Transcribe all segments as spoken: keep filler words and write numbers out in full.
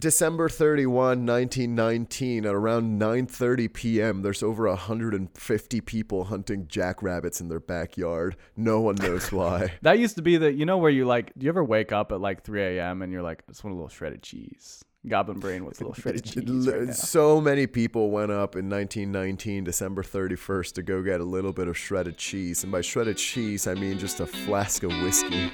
December thirty-first, nineteen nineteen, at around nine thirty p.m., there's over one hundred fifty people hunting jackrabbits in their backyard. No one knows why. That used to be the, you know, where you like, do you ever wake up at like three a.m. and you're like, I just want a little shredded cheese? Goblin brain was a little shredded cheese right now. So many people went up in nineteen nineteen, December thirty-first, to go get a little bit of shredded cheese. And by shredded cheese, I mean just a flask of whiskey.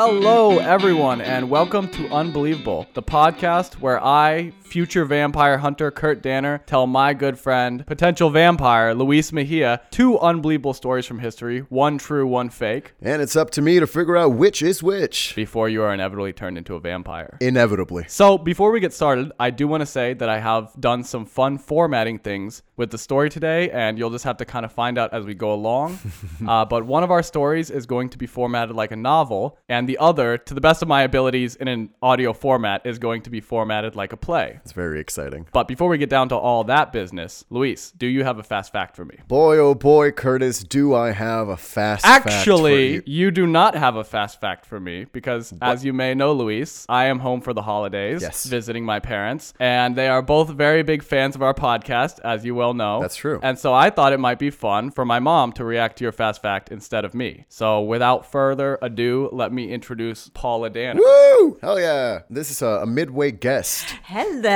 Hello, everyone, and welcome to Unbelievable, the podcast where I, future vampire hunter Kurt Danner, tell my good friend, potential vampire Luis Mejia, two unbelievable stories from history, one true, one fake. And it's up to me to figure out which is which. Before you are inevitably turned into a vampire. Inevitably. So before we get started, I do want to say that I have done some fun formatting things with the story today, and you'll just have to kind of find out as we go along. uh, but one of our stories is going to be formatted like a novel, and the other, to the best of my abilities in an audio format, is going to be formatted like a play. It's very exciting. But before we get down to all that business, Luis, do you have a fast fact for me? Boy, oh boy, Curtis, do I have a fast Actually, fact for you. Actually, you do not have a fast fact for me because, what? As you may know, Luis, I am home for the holidays, yes. visiting my parents, and they are both very big fans of our podcast, as you well know. That's true. And so I thought it might be fun for my mom to react to your fast fact instead of me. So without further ado, let me introduce Paula Danner. Woo! Hell yeah! This is a, a midway guest. Hello.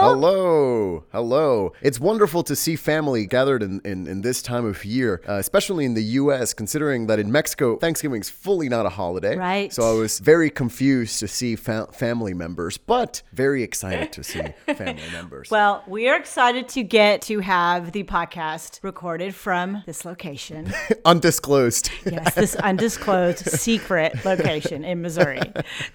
Hello. Hello. It's wonderful to see family gathered in, in, in this time of year, uh, especially in the U S, considering that in Mexico, Thanksgiving's fully not a holiday. Right. So I was very confused to see fa- family members, but very excited to see family members. Well, we are excited to get to have the podcast recorded from this location. Undisclosed. Yes, this undisclosed secret location. In Missouri.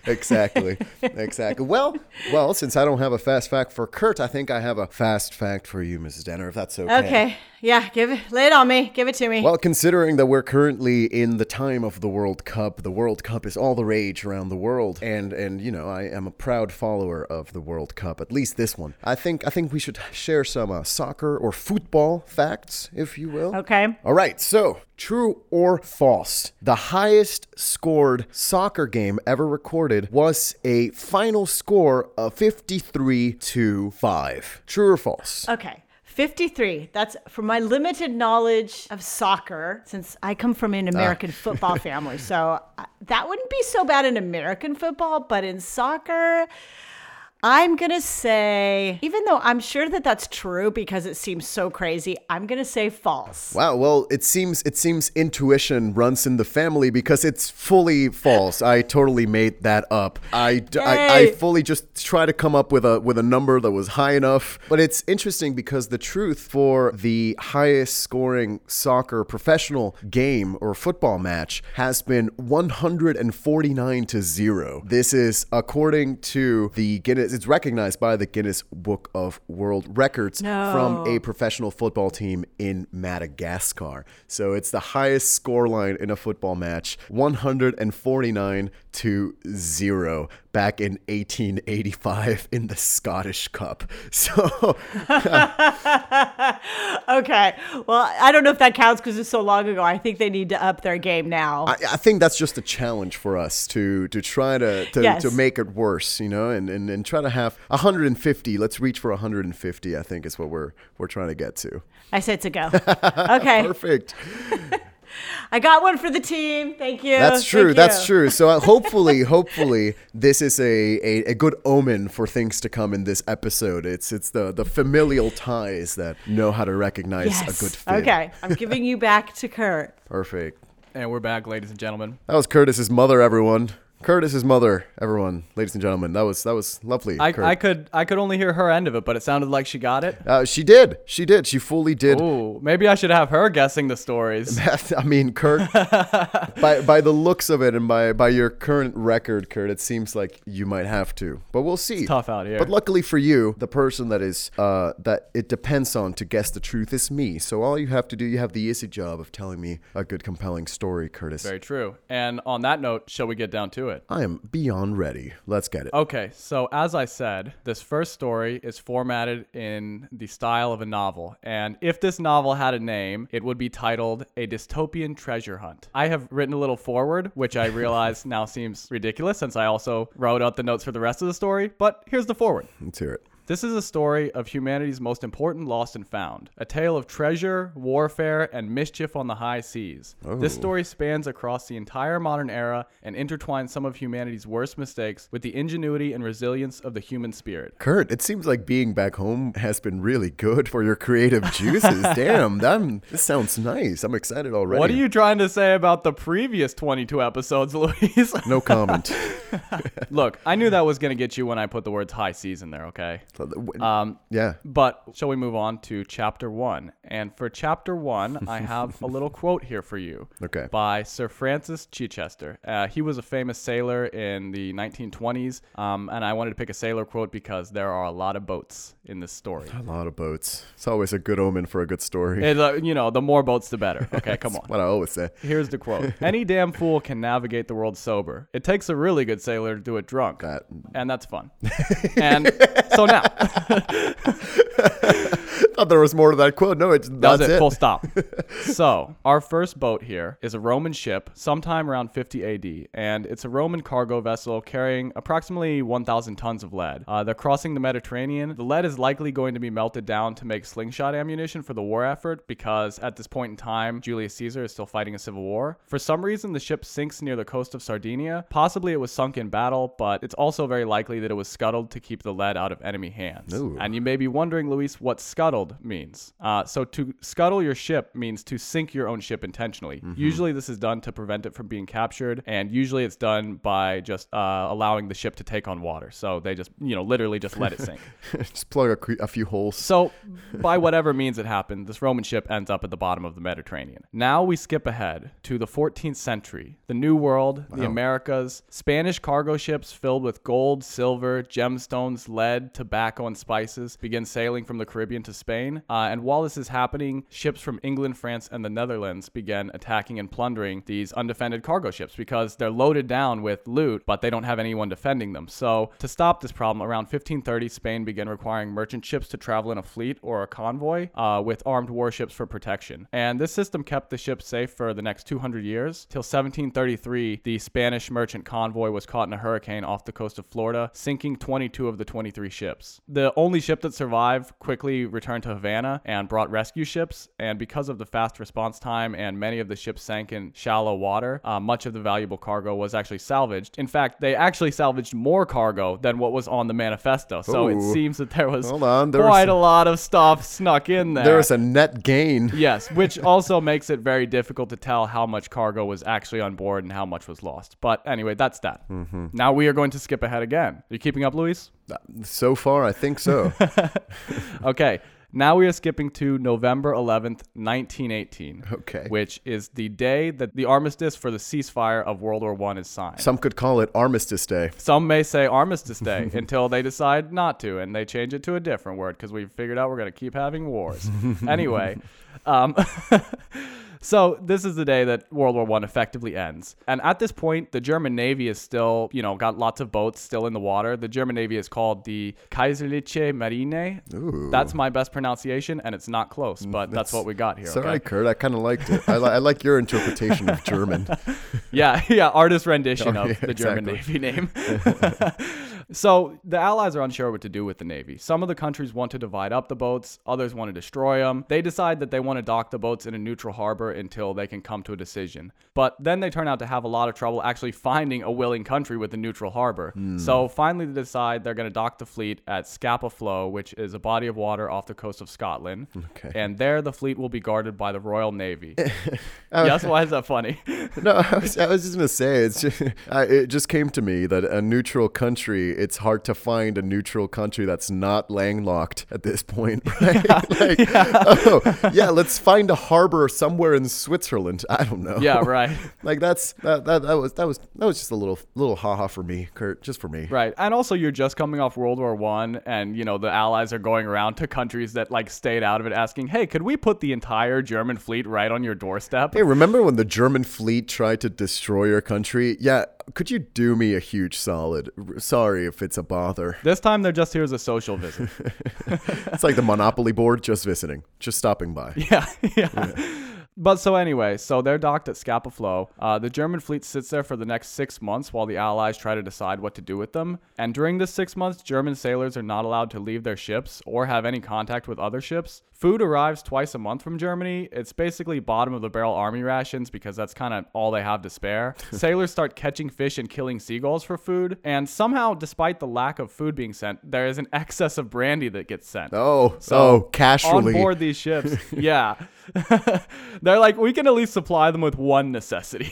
Exactly. Exactly. Well, well, since I don't have a fast fact for Kurt, I think I have a fast fact for you, Missus Danner, if that's okay. Okay. Yeah, give it, lay it on me. Give it to me. Well, considering that we're currently in the time of the World Cup, the World Cup is all the rage around the world. And, and you know, I am a proud follower of the World Cup, at least this one. I think I think we should share some uh, soccer or football facts, if you will. Okay. All right. So, true or false, the highest scored soccer game ever recorded was a final score of fifty-three to five. True or false? Okay. fifty-three. That's from my limited knowledge of soccer, since I come from an American ah. football family. So that wouldn't be so bad in American football, but in soccer, I'm going to say, even though I'm sure that that's true because it seems so crazy, I'm going to say false. Wow. Well, it seems it seems intuition runs in the family because it's fully false. I totally made that up. I, I, I fully just try to come up with a with a number that was high enough. But it's interesting because the truth for the highest scoring soccer professional game or football match has been one hundred forty-nine to zero. This is according to the Guinness. It's recognized by the Guinness Book of World Records no. from a professional football team in Madagascar. So it's the highest scoreline in a football match, one hundred forty-nine to zero, back in eighteen eighty-five in the Scottish Cup. So, uh, okay. Well, I don't know if that counts because it's so long ago. I think they need to up their game now. I, I think that's just a challenge for us to to try to to, yes. to make it worse, you know, and, and, and try to have one hundred fifty. Let's reach for one hundred fifty, I think is what we're we're trying to get to. I say it's a go. Okay. Perfect. I got one for the team. Thank you. That's true. You. That's true. So uh, hopefully, hopefully this is a, a, a good omen for things to come in this episode. It's it's the, the familial ties that know how to recognize yes. a good fit. Okay. I'm giving you back to Kurt. Perfect. And we're back, ladies and gentlemen. That was Curtis's mother, everyone. Curtis's mother, everyone, ladies and gentlemen. That was that was lovely. I, I could I could only hear her end of it, but it sounded like she got it. Uh, she did. She did. She fully did. Ooh, maybe I should have her guessing the stories. I mean, Kurt, by by the looks of it and by, by your current record, Kurt, it seems like you might have to. But we'll see. It's tough out here. But luckily for you, the person that is uh, that it depends on to guess the truth is me. So all you have to do, you have the easy job of telling me a good, compelling story, Curtis. Very true. And on that note, shall we get down to it? it. I am beyond ready. Let's get it. Okay, so as I said, this first story is formatted in the style of a novel, and if this novel had a name, it would be titled A Dystopian Treasure Hunt. I have written a little foreword, which I realize now seems ridiculous since I also wrote out the notes for the rest of the story, but here's the foreword. Let's hear it. This is a story of humanity's most important lost and found, a tale of treasure, warfare, and mischief on the high seas. Oh. This story spans across the entire modern era and intertwines some of humanity's worst mistakes with the ingenuity and resilience of the human spirit. Kurt, it seems like being back home has been really good for your creative juices. Damn, that this sounds nice. I'm excited already. What are you trying to say about the previous twenty-two episodes, Luis? No comment. Look, I knew that was going to get you when I put the words high seas in there, okay? Um, yeah. But shall we move on to chapter one? And for chapter one, I have a little quote here for you. Okay. By Sir Francis Chichester. Uh, he was a famous sailor in the nineteen twenties. Um, and I wanted to pick a sailor quote because there are a lot of boats in this story. A lot of boats. It's always a good omen for a good story. It, uh, you know, the more boats, the better. Okay, come on. That's what I always say. Here's the quote. Any damn fool can navigate the world sober. It takes a really good sailor to do it drunk. That. And that's fun. And so now. Thought there was more to that quote. No, it's that's it. It. Full stop. So our first boat here is a Roman ship sometime around fifty A D, and it's a Roman cargo vessel carrying approximately one thousand tons of lead. Uh, they're crossing the Mediterranean. The lead is likely going to be melted down to make slingshot ammunition for the war effort because at this point in time, Julius Caesar is still fighting a civil war. For some reason, the ship sinks near the coast of Sardinia. Possibly it was sunk in battle, but it's also very likely that it was scuttled to keep the lead out of enemy hands. Ooh. And you may be wondering, Luis, what scuttled means. Uh, so to scuttle your ship means to sink your own ship intentionally. Mm-hmm. Usually this is done to prevent it from being captured, and usually it's done by just uh, allowing the ship to take on water. So they just, you know, literally just let it sink. Just plug a, cre- a few holes. So by whatever means it happened, this Roman ship ends up at the bottom of the Mediterranean. Now we skip ahead to the fourteenth century, the New World, wow. the Americas, Spanish cargo ships filled with gold, silver, gemstones, lead, tobacco, tobacco and spices begin sailing from the Caribbean to Spain. Uh, and while this is happening, ships from England, France, and the Netherlands begin attacking and plundering these undefended cargo ships because they're loaded down with loot, but they don't have anyone defending them. So to stop this problem, around fifteen thirty, Spain began requiring merchant ships to travel in a fleet or a convoy uh, with armed warships for protection. And this system kept the ships safe for the next two hundred years. Till seventeen thirty-three, the Spanish merchant convoy was caught in a hurricane off the coast of Florida, sinking twenty-two of the twenty-three ships. The only ship that survived quickly returned to Havana and brought rescue ships. And because of the fast response time and many of the ships sank in shallow water, uh, much of the valuable cargo was actually salvaged. In fact, they actually salvaged more cargo than what was on the manifesto. So Ooh. It seems that there was Hold on. There quite was a, a lot of stuff snuck in there. There was a net gain. Yes, which also makes it very difficult to tell how much cargo was actually on board and how much was lost. But anyway, that's that. Mm-hmm. Now we are going to skip ahead again. Are you keeping up, Luis? So far, I think so. Okay. Now we are skipping to November eleventh, nineteen eighteen, okay, which is the day that the armistice for the ceasefire of World War One is signed. Some could call it Armistice Day. Some may say Armistice Day until they decide not to, and they change it to a different word because we figured out we're going to keep having wars. Anyway, um, so this is the day that World War One effectively ends. And at this point, the German Navy is still, you know, got lots of boats still in the water. The German Navy is called the Kaiserliche Marine. Ooe. That's my best pronunciation. pronunciation and it's not close, but that's, that's what we got here. Sorry, okay? Kurt, I kind of liked it. I, li- I like your interpretation of German. yeah yeah artist rendition oh, of yeah, the German exactly. Navy name. So the Allies are unsure what to do with the Navy. Some of the countries want to divide up the boats, others want to destroy them. They decide that they want to dock the boats in a neutral harbor until they can come to a decision, but then they turn out to have a lot of trouble actually finding a willing country with a neutral harbor. mm. So finally they decide they're going to dock the fleet at Scapa Flow, which is a body of water off the coast of Scotland, okay, and there the fleet will be guarded by the Royal Navy. uh, yes, why is that funny? no, I was, I was just gonna say it's just, I, it just came to me that a neutral country it's hard to find a neutral country that's not landlocked at this point, right? Yeah. Like, yeah. Oh, yeah, let's find a harbor somewhere in Switzerland. I don't know. Yeah, right. Like that's that, that that was that was that was just a little little haha for me, Kurt, just for me. Right. And also you're just coming off World War One, and you know the Allies are going around to countries that like stayed out of it asking, "Hey, could we put the entire German fleet right on your doorstep?" Hey, remember when the German fleet tried to destroy your country? Yeah. Could you do me a huge solid? Sorry if it's a bother. This time they're just here as a social visit. It's like the Monopoly board, just visiting, just stopping by. Yeah, yeah. yeah. But so anyway, so they're docked at Scapa Flow. Uh, the German fleet sits there for the next six months while the Allies try to decide what to do with them. And during this six months, German sailors are not allowed to leave their ships or have any contact with other ships. Food arrives twice a month from Germany. It's basically bottom of the barrel army rations because that's kind of all they have to spare. Sailors start catching fish and killing seagulls for food. And somehow, despite the lack of food being sent, there is an excess of brandy that gets sent. Oh, so oh, casually. On board these ships. Yeah. They're like, we can at least supply them with one necessity.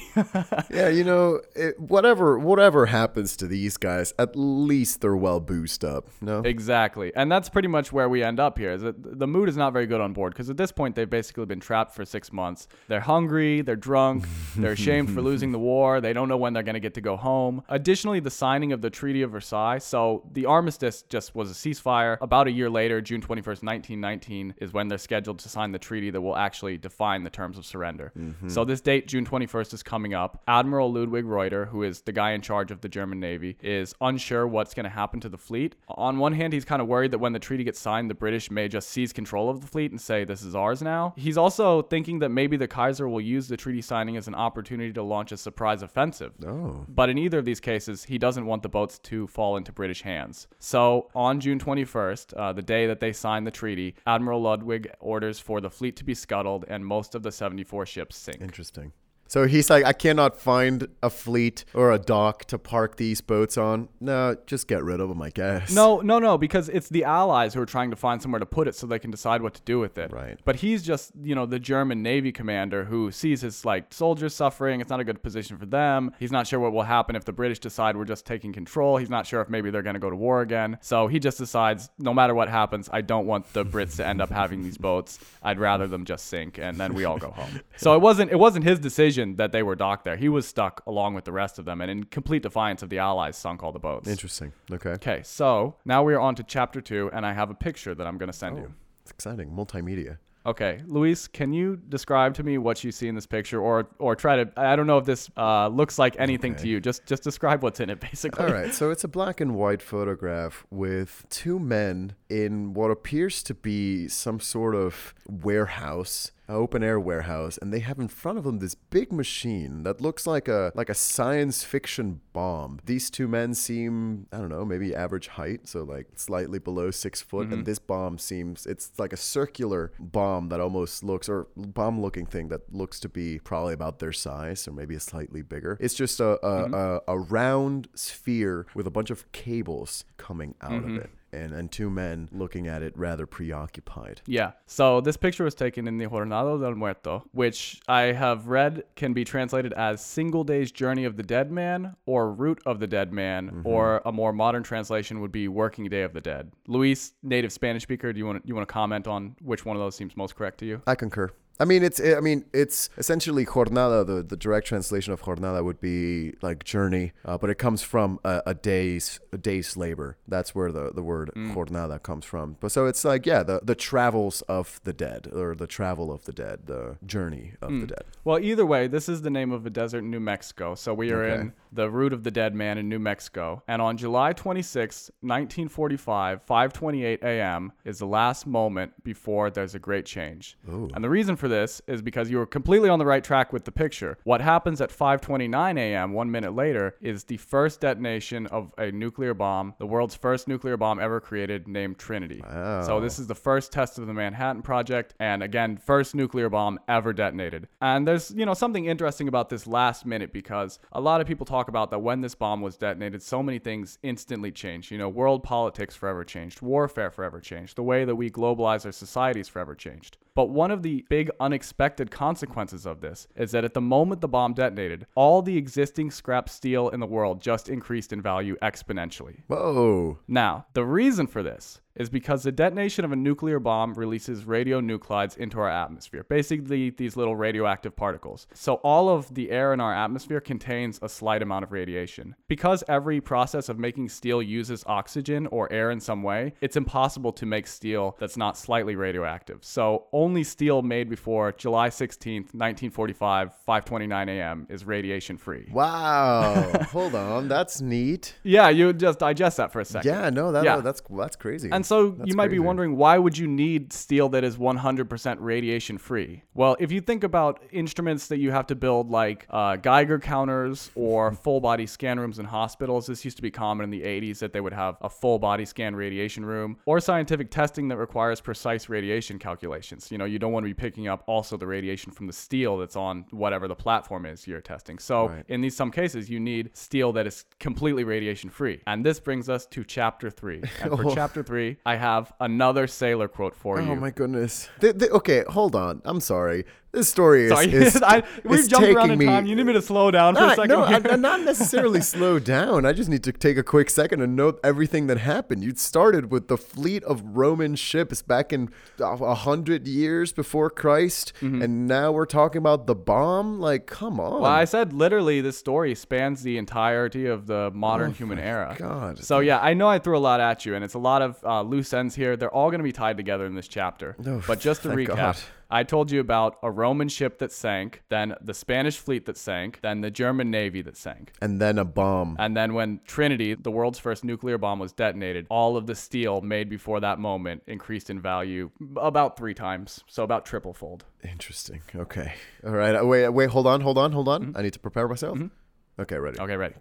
Yeah, you know, it, whatever whatever happens to these guys, at least they're well boozed up. No, exactly. And that's pretty much where we end up here. Is that the mood is not very good on board because at this point, they've basically been trapped for six months. They're hungry. They're drunk. They're ashamed for losing the war. They don't know when they're going to get to go home. Additionally, the signing of the Treaty of Versailles. So the armistice just was a ceasefire. About a year later, June twenty-first, nineteen nineteen is when they're scheduled to sign the treaty that will actually define the terms of surrender. Mm-hmm. So this date, June twenty-first, is coming up. Admiral Ludwig Reuter, who is the guy in charge of the German Navy, is unsure what's going to happen to the fleet. On one hand, he's kind of worried that when the treaty gets signed, the British may just seize control of the fleet and say, this is ours now. He's also thinking that maybe the Kaiser will use the treaty signing as an opportunity to launch a surprise offensive. Oh. But in either of these cases, he doesn't want the boats to fall into British hands. So on June twenty-first, uh, the day that they sign the treaty, Admiral Ludwig orders for the fleet to be scuttled and most of the seventy-four ships sink. Interesting. So he's like, I cannot find a fleet or a dock to park these boats on. No, just get rid of them, I guess. No, no, no, because it's the Allies who are trying to find somewhere to put it so they can decide what to do with it. Right. But he's just, you know, the German Navy commander who sees his, like, soldiers suffering. It's not a good position for them. He's not sure what will happen if the British decide we're just taking control. He's not sure if maybe they're going to go to war again. So he just decides, no matter what happens, I don't want the Brits to end up having these boats. I'd rather them just sink, and then we all go home. So it wasn't, it wasn't his decision that they were docked there. He was stuck along with the rest of them, and in complete defiance of the Allies, sunk all the boats. Interesting. Okay. Okay, so now we are on to chapter two, and I have a picture that I'm going to send oh, you. It's exciting. Multimedia. Okay, Luis, can you describe to me what you see in this picture, or or try to, I don't know if this uh, looks like anything okay. to you, just just describe what's in it, basically. All right, so it's a black and white photograph with two men in what appears to be some sort of warehouse, open air warehouse, and they have in front of them this big machine that looks like a like a science fiction bomb. These two men seem, I don't know, maybe average height, so like slightly below six foot, mm-hmm. and this bomb seems, it's like a circular bomb that almost looks, or bomb looking thing that looks to be probably about their size, or maybe slightly bigger. It's just a, a, mm-hmm. a, a round sphere with a bunch of cables coming out mm-hmm. of it. And, and two men looking at it rather preoccupied. Yeah. So this picture was taken in the Jornada del Muerto, which I have read can be translated as Single Day's Journey of the Dead Man or Route of the Dead Man, mm-hmm. or a more modern translation would be Working Day of the Dead. Luis, native Spanish speaker, do you want to, you want to comment on which one of those seems most correct to you? I concur. I mean, it's I mean, it's essentially jornada. The, the direct translation of jornada would be like journey, uh, but it comes from a, a day's a day's labor. That's where the, the word mm. jornada comes from. But so it's like, yeah, the, the travels of the dead, or the travel of the dead, the journey of mm. the dead. Well, either way, this is the name of a desert in New Mexico. So we are okay. in the Route of the Dead Man in New Mexico. And on July twenty-sixth, nineteen forty-five, five twenty-eight a.m. is the last moment before there's a great change. Ooh. And the reason for this is because you were completely on the right track with the picture. What happens at five twenty-nine a.m., one minute later, is the first detonation of a nuclear bomb, the world's first nuclear bomb ever created, named Trinity. Wow. So this is the first test of the Manhattan Project, and again, first nuclear bomb ever detonated. And there's, you know, something interesting about this last minute, because a lot of people talk about that when this bomb was detonated, so many things instantly changed. You know, world politics forever changed, warfare forever changed, the way that we globalize our societies forever changed. But one of the big unexpected consequences of this is that at the moment the bomb detonated, all the existing scrap steel in the world just increased in value exponentially. Whoa. Now, the reason for this is because the detonation of a nuclear bomb releases radionuclides into our atmosphere, basically these little radioactive particles. So all of the air in our atmosphere contains a slight amount of radiation. Because every process of making steel uses oxygen or air in some way, it's impossible to make steel that's not slightly radioactive. So only steel made before July sixteenth, nineteen forty-five, five twenty-nine a.m. is radiation-free. Wow. Hold on. That's neat. Yeah, you just digest that for a second. Yeah, no, that, yeah. Uh, that's, that's crazy. And And so That's you might crazy. be wondering, why would you need steel that is one hundred percent radiation free? Well, if you think about instruments that you have to build, like uh, Geiger counters or full body scan rooms in hospitals, this used to be common in the eighties that they would have a full body scan radiation room, or scientific testing that requires precise radiation calculations. You know, you don't want to be picking up also the radiation from the steel that's on whatever the platform is you're testing. So right. in these some cases, you need steel that is completely radiation free. And this brings us to chapter three. And for oh. chapter three, I have another sailor quote for oh you. Oh my goodness. The, the, okay, hold on. I'm sorry. This story is, is, I, we've is jumped taking around in me. Time. You need me to slow down for not, a second. No, I, not necessarily slow down. I just need to take a quick second and note everything that happened. You started with the fleet of Roman ships back in a hundred years before Christ, mm-hmm. and now we're talking about the bomb. Like, come on. Well, I said literally this story spans the entirety of the modern oh human era. God. So yeah, I know I threw a lot at you, and it's a lot of uh, loose ends here. They're all going to be tied together in this chapter. Oh, but just to recap. God. I told you about a Roman ship that sank, then the Spanish fleet that sank, then the German Navy that sank. And then a bomb. And then when Trinity, the world's first nuclear bomb, was detonated, all of the steel made before that moment increased in value about three times. So about triple fold. Interesting. Okay. All right. Wait, wait, hold on, hold on, hold on. Mm-hmm. I need to prepare myself. Mm-hmm. Okay, ready. Okay, ready.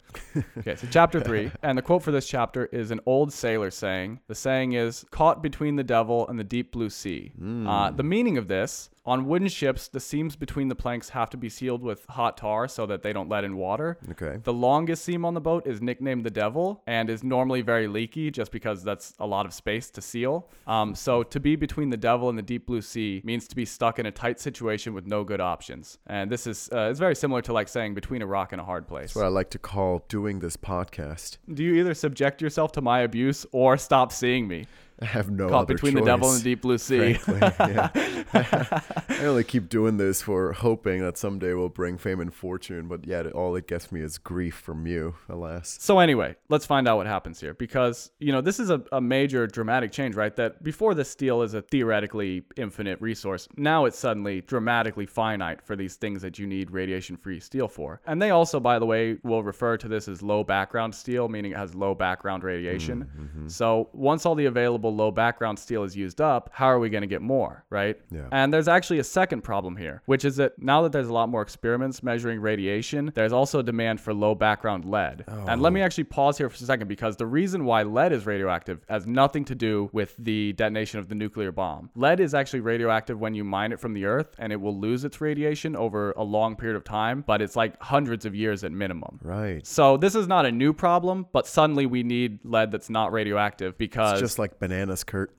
Okay, so chapter three, and the quote for this chapter is an old sailor saying. The saying is, "Caught between the devil and the deep blue sea." Mm. Uh, the meaning of this, on wooden ships, the seams between the planks have to be sealed with hot tar so that they don't let in water. Okay. The longest seam on the boat is nicknamed the devil and is normally very leaky just because that's a lot of space to seal. Um, so to be between the devil and the deep blue sea means to be stuck in a tight situation with no good options. And this is uh, it's very similar to like saying between a rock and a hard place. That's what I like to call doing this podcast. Do you either subject yourself to my abuse or stop seeing me? I have no Caught other between choice, the devil and the deep blue sea. Frankly, yeah. I only keep doing this for hoping that someday we'll bring fame and fortune, but yet all it gets me is grief from you, alas. So anyway, let's find out what happens here because, you know, this is a, a major dramatic change, right? That before the steel is a theoretically infinite resource, now it's suddenly dramatically finite for these things that you need radiation-free steel for. And they also, by the way, will refer to this as low background steel, meaning it has low background radiation. Mm-hmm. So once all the available low background steel is used up, how are we going to get more, right? Yeah. And there's actually a second problem here, which is that now that there's a lot more experiments measuring radiation, there's also a demand for low background lead. Oh. And let me actually pause here for a second because the reason why lead is radioactive has nothing to do with the detonation of the nuclear bomb. Lead is actually radioactive when you mine it from the earth, and it will lose its radiation over a long period of time, but it's like hundreds of years at minimum. Right. So this is not a new problem, but suddenly we need lead that's not radioactive because... It's just like banana. Bananas, Kurt.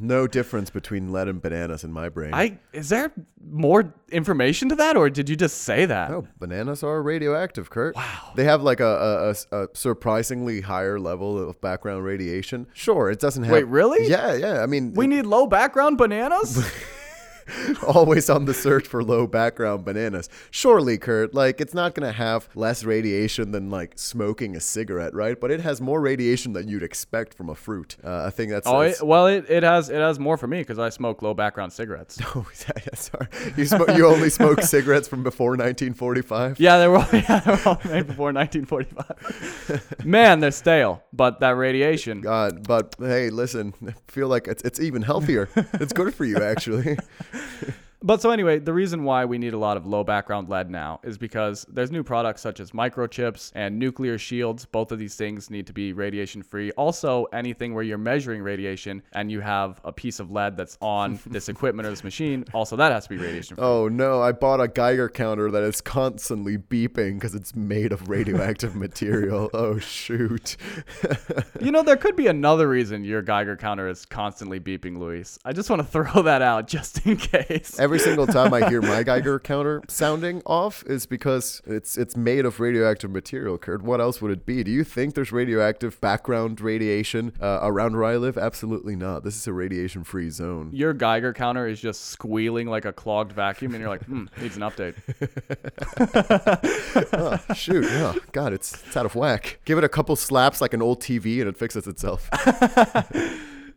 No difference between lead and bananas in my brain. I is there more information to that, or did you just say that? No, bananas are radioactive, Kurt. Wow. They have like a, a, a surprisingly higher level of background radiation. Sure, it doesn't have... Wait, really? Yeah, yeah. I mean... We it, need low background bananas? Always on the search for low background bananas. Surely, Kurt, like it's not going to have less radiation than like smoking a cigarette, right? But it has more radiation than you'd expect from a fruit. Uh, I think that's... Oh, it, well, it, it has it has more for me because I smoke low background cigarettes. Oh, yeah, sorry. You, sm- you only smoke cigarettes from before nineteen forty-five? Yeah, they were all, yeah, they were all made before nineteen forty-five. Man, they're stale, but that radiation... God, but hey, listen, I feel like it's, it's even healthier. It's good for you, actually. But so anyway, the reason why we need a lot of low background lead now is because there's new products such as microchips and nuclear shields. Both of these things need to be radiation free. Also, anything where you're measuring radiation and you have a piece of lead that's on this equipment or this machine, also that has to be radiation free. Oh no, I bought a Geiger counter that is constantly beeping because it's made of radioactive material. Oh shoot. You know, there could be another reason your Geiger counter is constantly beeping, Luis. I just want to throw that out just in case. Every single time I hear my Geiger counter sounding off is because it's it's made of radioactive material, Kurt. What else would it be? Do you think there's radioactive background radiation uh, around where I live? Absolutely not. This is a radiation-free zone. Your Geiger counter is just squealing like a clogged vacuum, and you're like, hmm, needs an update. Oh, shoot. Oh, God, it's, it's out of whack. Give it a couple slaps like an old T V, and it fixes itself.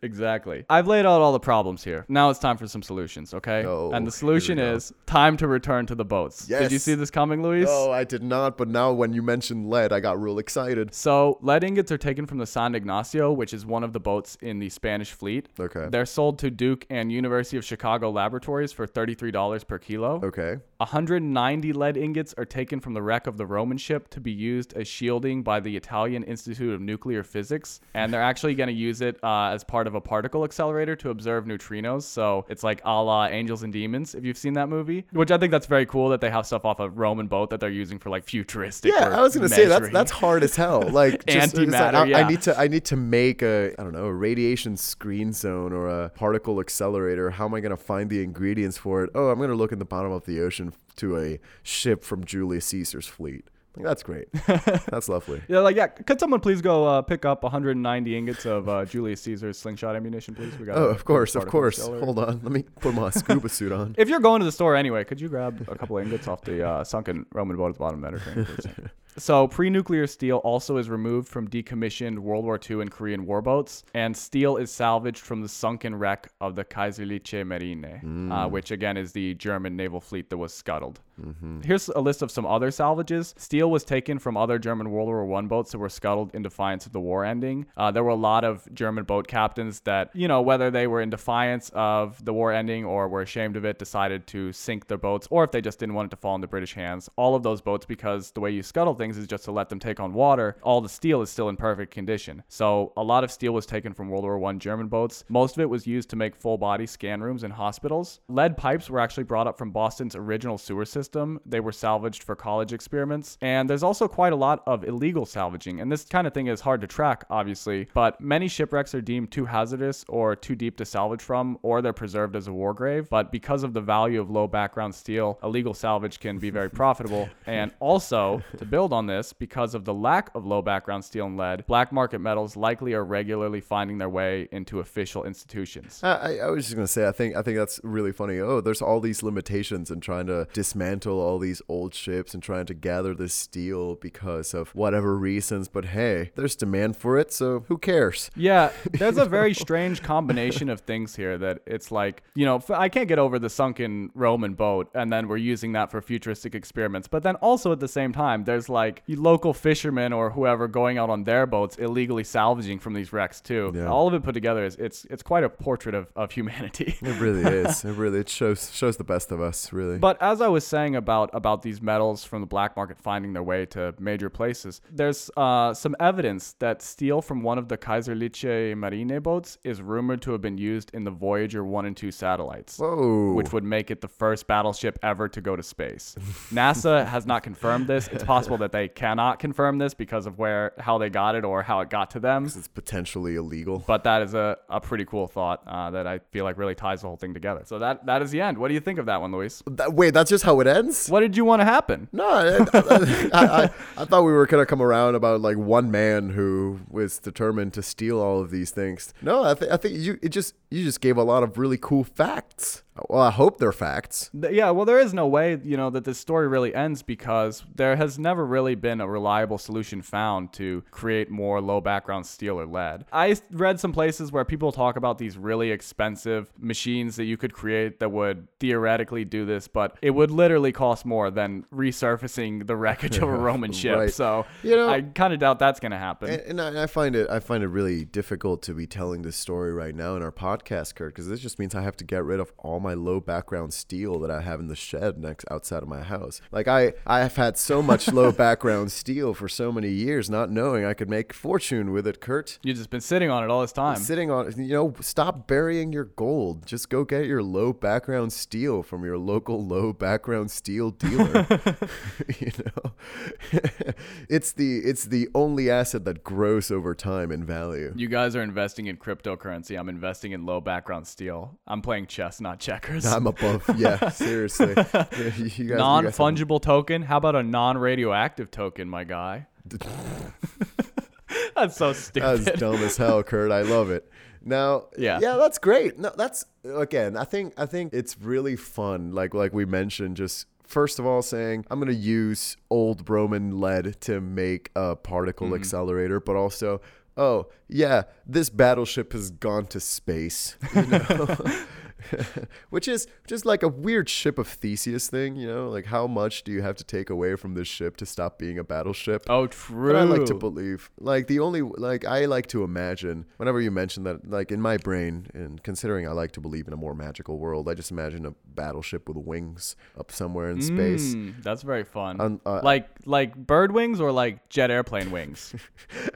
Exactly. I've laid out all the problems here. Now it's time for some solutions, okay? Oh, and the solution is time to return to the boats. Yes. Did you see this coming, Luis? No, I did not. But now when you mentioned lead, I got real excited. So lead ingots are taken from the San Ignacio, which is one of the boats in the Spanish fleet. Okay. They're sold to Duke and University of Chicago laboratories for thirty-three dollars per kilo. Okay. one hundred ninety lead ingots are taken from the wreck of the Roman ship to be used as shielding by the Italian Institute of Nuclear Physics. And they're actually going to use it uh, as part of a particle accelerator to observe neutrinos. So it's like a la Angels and Demons, if you've seen that movie, which I think that's very cool that they have stuff off a Roman boat that they're using for like futuristic. Yeah, I was gonna measuring. say that's that's hard as hell. Like just, antimatter. Like, I, yeah. I need to I need to make a I don't know a radiation screen zone or a particle accelerator. How am I gonna find the ingredients for it? Oh, I'm gonna look in the bottom of the ocean to a ship from Julius Caesar's fleet. That's great. That's lovely. Yeah, like, yeah. Could someone please go uh, pick up one hundred ninety ingots of uh, Julius Caesar's slingshot ammunition, please? We got oh, of course, of course. Hold on. Let me put my scuba suit on. If you're going to the store anyway, could you grab a couple of ingots off the uh, sunken Roman boat at the bottom of that, please? So pre-nuclear steel also is removed from decommissioned World War Two and Korean War boats, and steel is salvaged from the sunken wreck of the Kaiserliche Marine, mm. uh, which again is the German naval fleet that was scuttled. Mm-hmm. Here's a list of some other salvages. Steel was taken from other German World War One boats that were scuttled in defiance of the war ending. Uh, there were a lot of German boat captains that, you know, whether they were in defiance of the war ending or were ashamed of it, decided to sink their boats, or if they just didn't want it to fall into British hands. All of those boats, because the way you scuttle things is just to let them take on water, all the steel is still in perfect condition. So a lot of steel was taken from World War One German boats. Most of it was used to make full body scan rooms in hospitals. Lead pipes were actually brought up from Boston's original sewer system. They were salvaged for college experiments. And there's also quite a lot of illegal salvaging. And this kind of thing is hard to track, obviously, but many shipwrecks are deemed too hazardous or too deep to salvage from, or they're preserved as a war grave. But because of the value of low background steel, illegal salvage can be very profitable. And also, to build on this, because of the lack of low background steel and lead, black market metals likely are regularly finding their way into official institutions. I, I was just going to say, I think I think that's really funny. Oh, there's all these limitations in trying to dismantle all these old ships and trying to gather this steel because of whatever reasons. But hey, there's demand for it, so who cares? Yeah, there's a very strange combination of things here that it's like, you know, I can't get over the sunken Roman boat, and then we're using that for futuristic experiments. But then also at the same time, there's like, like local fishermen or whoever going out on their boats illegally salvaging from these wrecks too. Yeah. All of it put together is it's it's quite a portrait of, of humanity. It really is. It really it shows shows the best of us, really. But as I was saying about about these metals from the black market finding their way to major places, there's uh, some evidence that steel from one of the Kaiserliche Marine boats is rumored to have been used in the Voyager one and two satellites. Whoa. Which would make it the first battleship ever to go to space. NASA has not confirmed this. It's possible that they cannot confirm this because of where how they got it or how it got to them. It's potentially illegal. But that is a, a pretty cool thought uh, that I feel like really ties the whole thing together. So that that is the end. What do you think of that one, Luis? That, wait, that's just how it ends? What did you want to happen? No, I, I, I, I thought we were going to come around about like one man who was determined to steal all of these things. No, I, th- I think you it just you just gave a lot of really cool facts. Well, I hope they're facts. Yeah, well, there is no way, you know, that this story really ends because there has never really been a reliable solution found to create more low background steel or lead. I read some places where people talk about these really expensive machines that you could create that would theoretically do this, but it would literally cost more than resurfacing the wreckage of a Roman ship. Right. So, you know, I kind of doubt that's going to happen. And, and I find it I find it really difficult to be telling this story right now in our podcast, Kurt, because this just means I have to get rid of all my low background steel that I have in the shed next outside of my house. Like I, I have had so much low background steel for so many years, not knowing I could make fortune with it, Kurt. You've just been sitting on it all this time. Sitting on it. You know, stop burying your gold. Just go get your low background steel from your local low background steel dealer. You know, it's the, it's the only asset that grows over time in value. You guys are investing in cryptocurrency. I'm investing in low background steel. I'm playing chess, not checkers. I'm above. Yeah, seriously. You guys, non-fungible token. How about a non-radioactive token, my guy? That's so stupid. That's dumb as hell, Kurt. I love it. Now, yeah, yeah, that's great. No, that's again. I think I think it's really fun. Like like we mentioned, just first of all, saying I'm gonna use old Roman lead to make a particle mm-hmm. accelerator, but also, oh yeah, this battleship has gone to space. You know? Which is just like a weird ship of Theseus thing, you know, like how much do you have to take away from this ship to stop being a battleship? Oh, true. But I like to believe, like the only, like I like to imagine whenever you mention that, like in my brain, and considering I like to believe in a more magical world, I just imagine a battleship with wings up somewhere in space. Mm, that's very fun. Um, uh, like like bird wings or like jet airplane wings?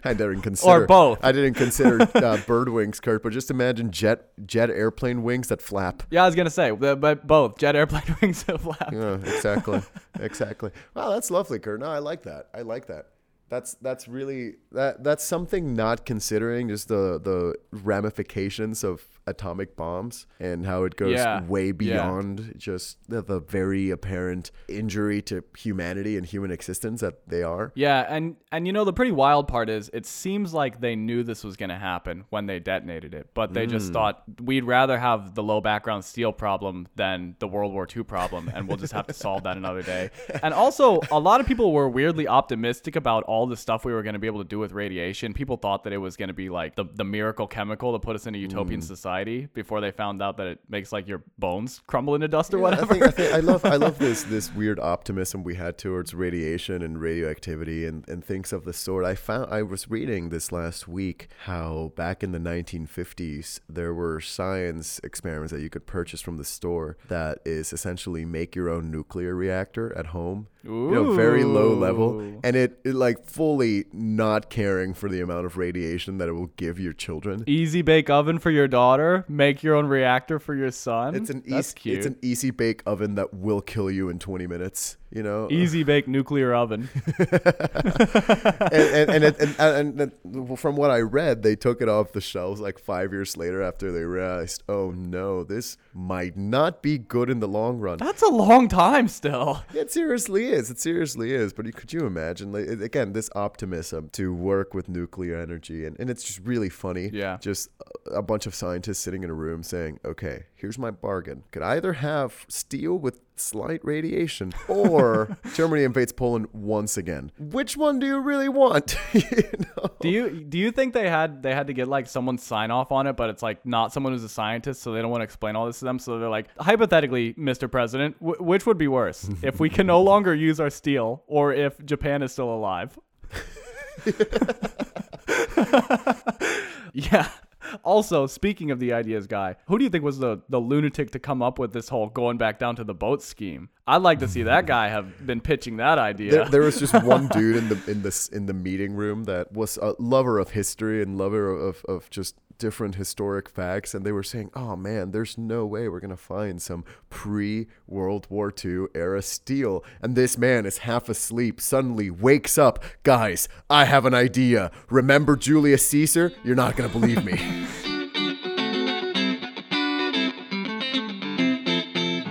I didn't consider. Or both. I didn't consider uh, bird wings, Kurt, but just imagine jet jet airplane wings that fly. Flap. Yeah, I was gonna say, but both jet airplane wings and flap. Yeah, exactly, exactly. Wow, that's lovely, Kurt. No, I like that. I like that. That's that's really that that's something not considering just the the ramifications of atomic bombs and how it goes yeah. way beyond yeah. just the, the very apparent injury to humanity and human existence that they are. Yeah, and and you know the pretty wild part is it seems like they knew this was going to happen when they detonated it, but they mm. just thought we'd rather have the low background steel problem than the World War Two problem, and we'll just have to solve that another day. And also, a lot of people were weirdly optimistic about all the stuff we were going to be able to do with radiation. People thought that it was going to be like the, the miracle chemical to put us in a utopian mm. society. Before they found out that it makes like your bones crumble into dust or yeah, whatever. I, think, I, think, I love I love this this weird optimism we had towards radiation and radioactivity and, and things of the sort. I found I was reading this last week how back in the nineteen fifties there were science experiments that you could purchase from the store that is essentially make your own nuclear reactor at home. Ooh. You know, very low level, and it, it like fully not caring for the amount of radiation that it will give your children. Easy bake oven for your daughter, make your own reactor for your son. It's an That's easy, cute. It's an easy bake oven that will kill you in twenty minutes. You know, easy bake nuclear oven. and, and, and, it, and, and and from what I read, they took it off the shelves like five years later after they realized, oh no, this might not be good in the long run. That's a long time still. It seriously is. It seriously is. But could you imagine, like, again, this optimism to work with nuclear energy, and, and it's just really funny. Yeah. Just a bunch of scientists sitting in a room saying, okay, here's my bargain. Could I either have steel with slight radiation or Germany invades Poland once again. Which one do you really want? You know? Do you do you think they had they had to get like someone sign off on it, but it's like not someone who's a scientist, so they don't want to explain all this to them, so they're like, hypothetically, Mister President, w- which would be worse? If we can no longer use our steel or if Japan is still alive? Yeah. Also, speaking of the ideas guy, who do you think was the, the lunatic to come up with this whole going back down to the boat scheme? I'd like to see that guy have been pitching that idea. There, there was just one dude in the in this in the meeting room that was a lover of history and lover of, of just different historic facts, and they were saying, oh man, there's no way we're gonna find some pre-World War Two era steel, and this man is half asleep, suddenly wakes up, guys, I have an idea, remember Julius Caesar? You're not gonna believe me.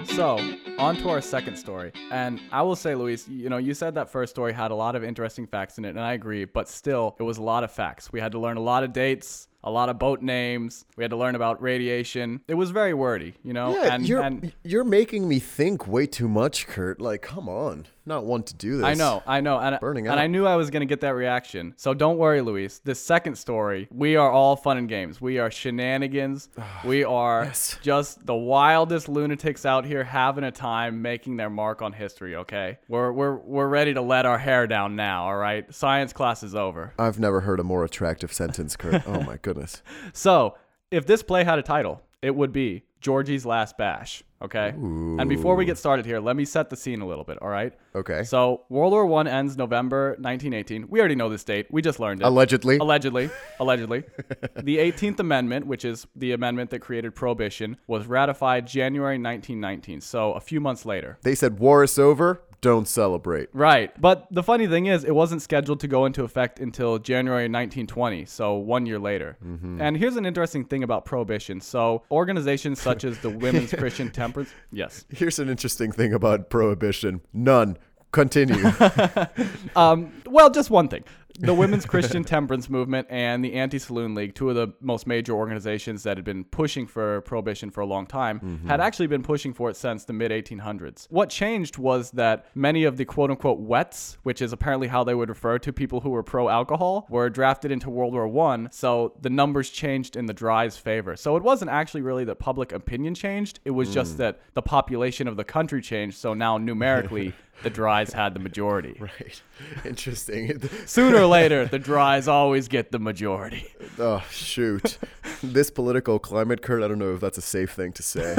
So on to our second story. And I will say, Luis, you know, you said that first story had a lot of interesting facts in it, and I agree, but still, it was a lot of facts. We had to learn a lot of dates, a lot of boat names. We had to learn about radiation. It was very wordy, you know? Yeah, and, you're, and you're making me think way too much, Kurt. Like, come on. Not want to do this. I know, I know. And, Burning I, and I knew I was going to get that reaction. So don't worry, Luis. This second story, we are all fun and games. We are shenanigans. We are yes. just the wildest lunatics out here having a time making their mark on history, okay? We're, we're, we're ready to let our hair down now, all right? Science class is over. I've never heard a more attractive sentence, Kurt. Oh, my goodness. So, if this play had a title, it would be Georgie's Last Bash, okay? Ooh. And before we get started here, let me set the scene a little bit, all right? Okay. So World War One ends November nineteen eighteen. We already know this date. We just learned it. Allegedly. Allegedly. Allegedly. The eighteenth Amendment, which is the amendment that created Prohibition, was ratified January nineteen nineteen, so a few months later. They said war is over. Don't celebrate. Right. But the funny thing is, it wasn't scheduled to go into effect until January nineteen twenty, so one year later. Mm-hmm. And here's an interesting thing about Prohibition. So organizations such as the Women's Christian Temperance... Yes. Here's an interesting thing about Prohibition. None. Continue. um, well, just one thing. The Women's Christian Temperance Movement and the Anti-Saloon League, two of the most major organizations that had been pushing for prohibition for a long time, mm-hmm. had actually been pushing for it since the mid eighteen hundreds. What changed was that many of the quote-unquote wets, which is apparently how they would refer to people who were pro-alcohol, were drafted into World War One, so the numbers changed in the dry's favor. So it wasn't actually really that public opinion changed. It was mm. just that the population of the country changed, so now numerically... the dries had the majority. Right. Interesting. Sooner or later, the dries always get the majority. Oh, shoot. This political climate, Kurt, I don't know if that's a safe thing to say.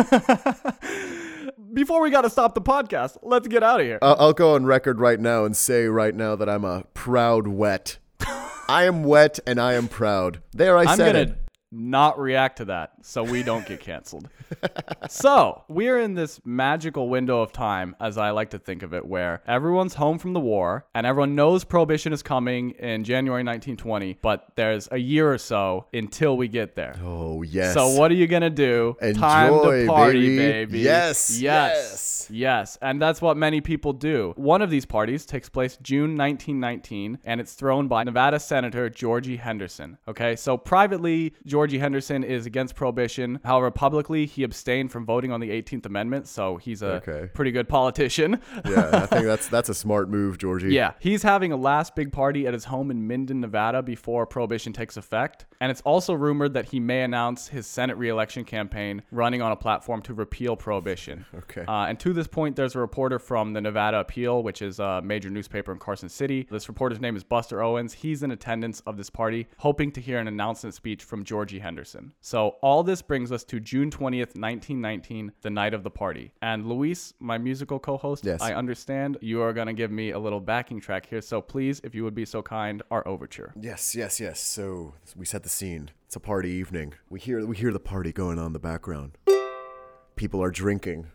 Before we got to stop the podcast, let's get out of here. Uh, I'll go on record right now and say right now that I'm a proud wet. I am wet and I am proud. There I I'm said gonna- it. Not react to that so we don't get canceled. So we're in this magical window of time, as I like to think of it, where everyone's home from the war and everyone knows Prohibition is coming in January nineteen twenty, but there's a year or so until we get there. Oh, yes. So what are you going to do? Enjoy, time to party, baby. baby. Yes, yes. Yes. Yes. And that's what many people do. One of these parties takes place June nineteen nineteen, and it's thrown by Nevada Senator Georgie Henderson. Okay, so privately, Georgie Henderson is against Prohibition. However, publicly, he abstained from voting on the eighteenth Amendment, so he's a okay. pretty good politician. Yeah, I think that's that's a smart move, Georgie. Yeah, he's having a last big party at his home in Minden, Nevada before Prohibition takes effect. And it's also rumored that he may announce his Senate re-election campaign running on a platform to repeal Prohibition. Okay. Uh, and to this point, there's a reporter from the Nevada Appeal, which is a major newspaper in Carson City. This reporter's name is Buster Owens. He's in attendance of this party, hoping to hear an announcement speech from Georgie Georgie Henderson. So all this brings us to June twentieth, nineteen nineteen, the night of the party. And Luis, my musical co-host, yes. I understand you are going to give me a little backing track here. So please, if you would be so kind, our overture. Yes, yes, yes. So we set the scene. It's a party evening. We hear, we hear the party going on in the background. People are drinking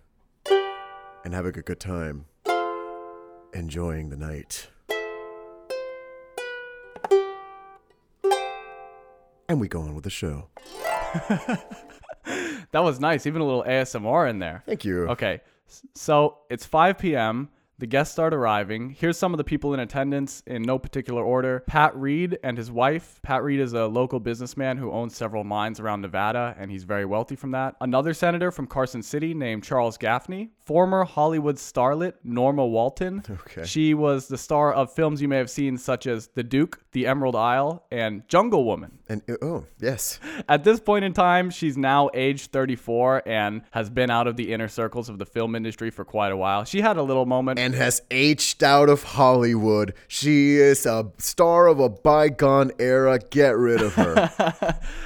and having a good time, enjoying the night. And we go on with the show. That was nice. Even a little A S M R in there. Thank you. Okay. So it's five p.m. The guests start arriving. Here's some of the people in attendance in no particular order. Pat Reed and his wife. Pat Reed is a local businessman who owns several mines around Nevada, and he's very wealthy from that. Another senator from Carson City named Charles Gaffney. Former Hollywood starlet Norma Walton. Okay. She was the star of films you may have seen such as The Duke, The Emerald Isle, and Jungle Woman. And oh, yes. At this point in time, she's now age thirty-four and has been out of the inner circles of the film industry for quite a while. She had a little moment. And has aged out of Hollywood. She is a star of a bygone era. Get rid of her.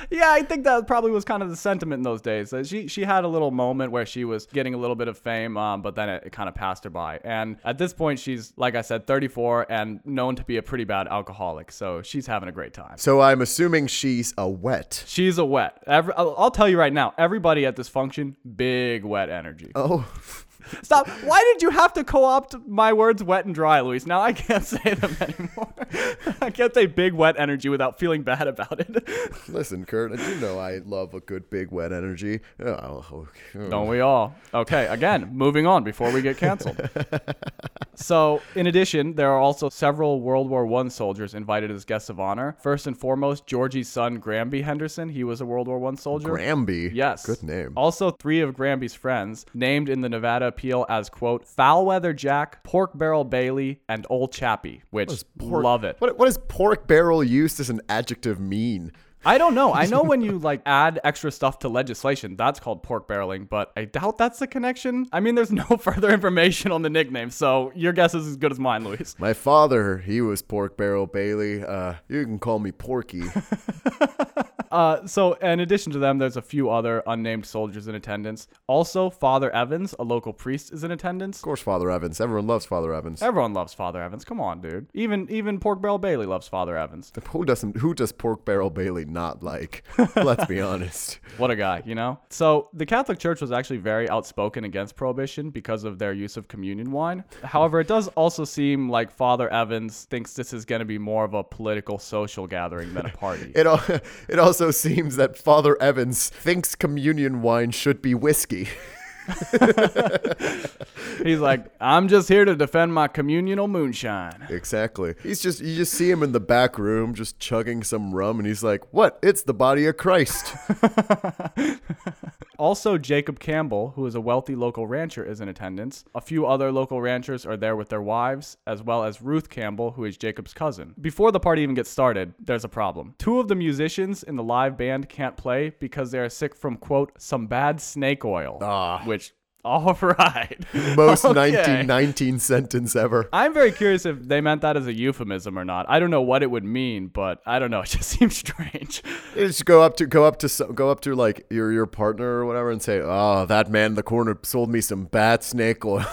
Yeah, I think that probably was kind of the sentiment in those days. She she had a little moment where she was getting a little bit of fame, um, but then it, it kind of passed her by. And at this point, she's, like I said, thirty-four and known to be a pretty bad alcoholic. So she's having a great time. So I'm assuming she's a wet. She's a wet. Every, I'll, I'll tell you right now, everybody at this function, big wet energy. Oh, stop. Why did you have to co-opt my words wet and dry, Luis? Now I can't say them anymore. I can't say big wet energy without feeling bad about it. Listen, Kurt, you know I love a good big wet energy. Oh, okay. Don't we all? Okay, again, moving on before we get canceled. So, in addition, there are also several World War One soldiers invited as guests of honor. First and foremost, Georgie's son, Granby Henderson. He was a World War One soldier. Granby? Yes. Good name. Also, three of Granby's friends, named in the Nevada Appeal as, quote, Foul Weather Jack, Pork Barrel Bailey, and Old Chappie, which pork, love it. What, what is pork barrel used as an adjective mean? I don't know. I know when you like add extra stuff to legislation, that's called pork barreling, but I doubt that's the connection. I mean, there's no further information on the nickname, so your guess is as good as mine, Luis. My father, he was Pork Barrel Bailey. Uh, you can call me Porky. Uh, so in addition to them, there's a few other unnamed soldiers in attendance. Also, Father Evans, a local priest, is in attendance. Of course, Father Evans. Everyone loves Father Evans. Everyone loves Father Evans. Come on, dude. Even even Pork Barrel Bailey loves Father Evans. Who doesn't? Who does Pork Barrel Bailey not like? Let's be honest. What a guy, you know? So the Catholic Church was actually very outspoken against prohibition because of their use of communion wine. However, it does also seem like Father Evans thinks this is going to be more of a political social gathering than a party. it, al- it also seems that Father Evans thinks communion wine should be whiskey. He's like, I'm just here to defend my communional moonshine. Exactly. He's just, you just see him in the back room just chugging some rum, and he's like, what? It's the body of Christ. Also, Jacob Campbell, who is a wealthy local rancher, is in attendance. A few other local ranchers are there with their wives, as well as Ruth Campbell, who is Jacob's cousin. Before the party even gets started, there's a problem. Two of the musicians in the live band can't play because they are sick from, quote, some bad snake oil. Ah. Which, all right. Most okay. nineteen nineteen sentence ever. I'm very curious if they meant that as a euphemism or not. I don't know what it would mean, but I don't know. It just seems strange. You just go up to go up to go up to like your your partner or whatever and say, "Oh, that man in the corner sold me some bad snake oil."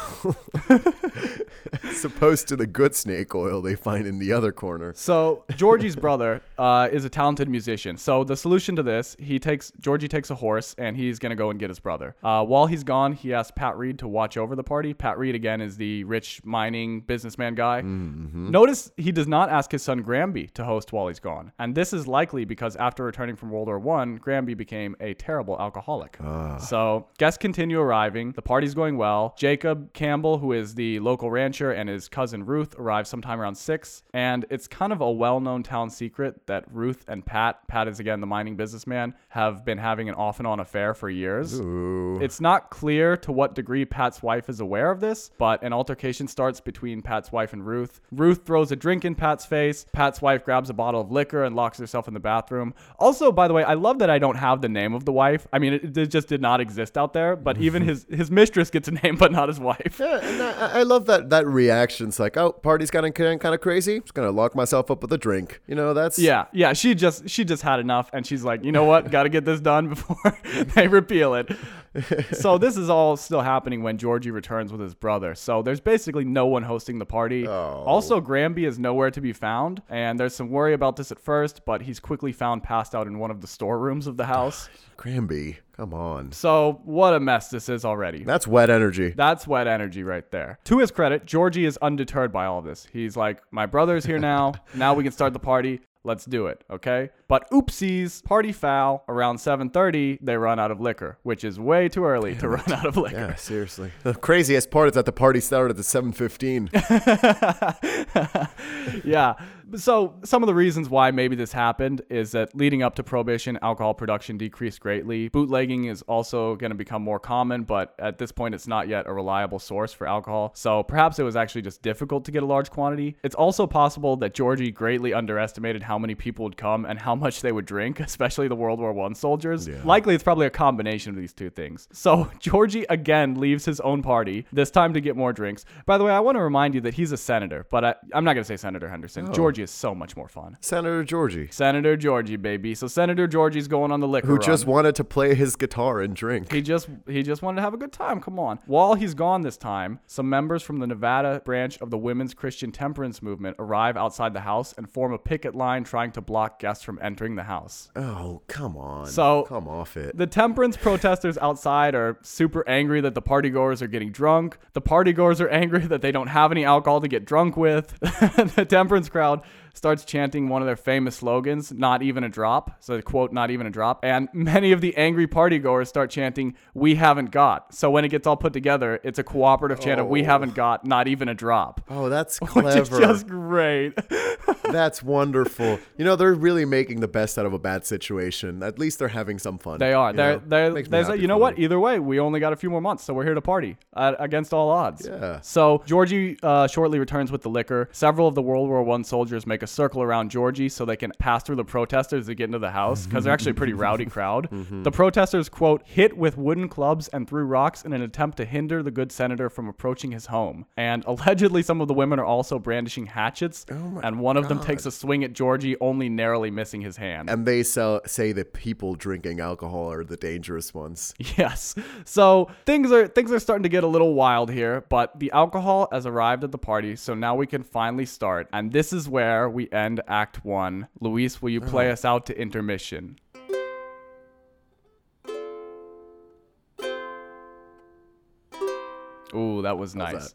As opposed to the good snake oil they find in the other corner. So Georgie's brother uh, is a talented musician. So the solution to this, he takes Georgie takes a horse and he's going to go and get his brother. Uh, while he's gone, he asked Pat Reed to watch over the party. Pat Reed, again, is the rich mining businessman guy. Mm-hmm. Notice he does not ask his son Granby to host while he's gone. And this is likely because after returning from World War One, Granby became a terrible alcoholic. Uh. So guests continue arriving. The party's going well. Jacob Campbell, who is the local rancher, and his cousin Ruth arrive sometime around six. And it's kind of a well-known town secret that Ruth and Pat, Pat is again the mining businessman, have been having an off and on affair for years. Ooh. It's not clear to what degree Pat's wife is aware of this, but an altercation starts between Pat's wife and Ruth. Ruth throws a drink in Pat's face. Pat's wife grabs a bottle of liquor and locks herself in the bathroom. Also, by the way, I love that I don't have the name of the wife. I mean, it, it just did not exist out there, but even his, his mistress gets a name, but not his wife. Yeah, and I, I love that that reaction. It's like, oh, party's kind of kind of crazy. I'm just going to lock myself up with a drink. You know, that's... Yeah, yeah, she just, she just had enough, and she's like, you know what? Got to get this done before they repeal it. So this is all still happening when Georgie returns with his brother. So there's basically no one hosting the party. Oh. Also, Granby is nowhere to be found, and there's some worry about this at first, but he's quickly found passed out in one of the storerooms of the house. Granby, come on. So what a mess this is already. That's wet energy. That's wet energy right there. To his credit, Georgie is undeterred by all of this. He's like, my brother's here now. Now we can start the party. Let's do it, okay? But oopsies, party foul. Around seven thirty, they run out of liquor, which is way too early Damn to it. run out of liquor. Yeah, seriously. The craziest part is that the party started at seven fifteen. Yeah. So some of the reasons why maybe this happened is that leading up to Prohibition, alcohol production decreased greatly. Bootlegging is also going to become more common, but at this point, it's not yet a reliable source for alcohol. So perhaps it was actually just difficult to get a large quantity. It's also possible that Georgie greatly underestimated how many people would come and how much they would drink, especially the World War One soldiers. Yeah. Likely, it's probably a combination of these two things. So Georgie, again, leaves his own party, this time to get more drinks. By the way, I want to remind you that he's a senator, but I, I'm not going to say Senator Henderson. Oh. Georgie is so much more fun. Senator Georgie. Senator Georgie, baby. So Senator Georgie's going on the liquor Who run. just wanted to play his guitar and drink. He just he just wanted to have a good time. Come on. While he's gone this time, some members from the Nevada branch of the Women's Christian Temperance Movement arrive outside the house and form a picket line trying to block guests from entering the house. Oh, come on. So come off it. The temperance protesters outside are super angry that the partygoers are getting drunk. The partygoers are angry that they don't have any alcohol to get drunk with. The temperance crowd starts chanting one of their famous slogans, not even a drop. So, quote, not even a drop. And many of the angry partygoers start chanting, we haven't got. So when it gets all put together, it's a cooperative chant oh. of we haven't got, not even a drop. Oh, that's clever. Which is just great. That's wonderful. You know, they're really making the best out of a bad situation. At least they're having some fun. They are. They're, they're, they're, like, you know what? Me. Either way, we only got a few more months, so we're here to party uh, against all odds. Yeah. So Georgie uh, shortly returns with the liquor. Several of the World War One soldiers make a circle around Georgie so they can pass through the protesters to get into the house because they're actually a pretty rowdy crowd. Mm-hmm. The protesters, quote, hit with wooden clubs and threw rocks in an attempt to hinder the good senator from approaching his home. And allegedly some of the women are also brandishing hatchets. Oh my and one God. of them takes a swing at Georgie, only narrowly missing his hand. And they sell, say that people drinking alcohol are the dangerous ones. Yes. So things are things are starting to get a little wild here, but the alcohol has arrived at the party, so now we can finally start. And this is where we end Act One. Luis, will you play oh. us out to intermission? Ooh, that was nice. That?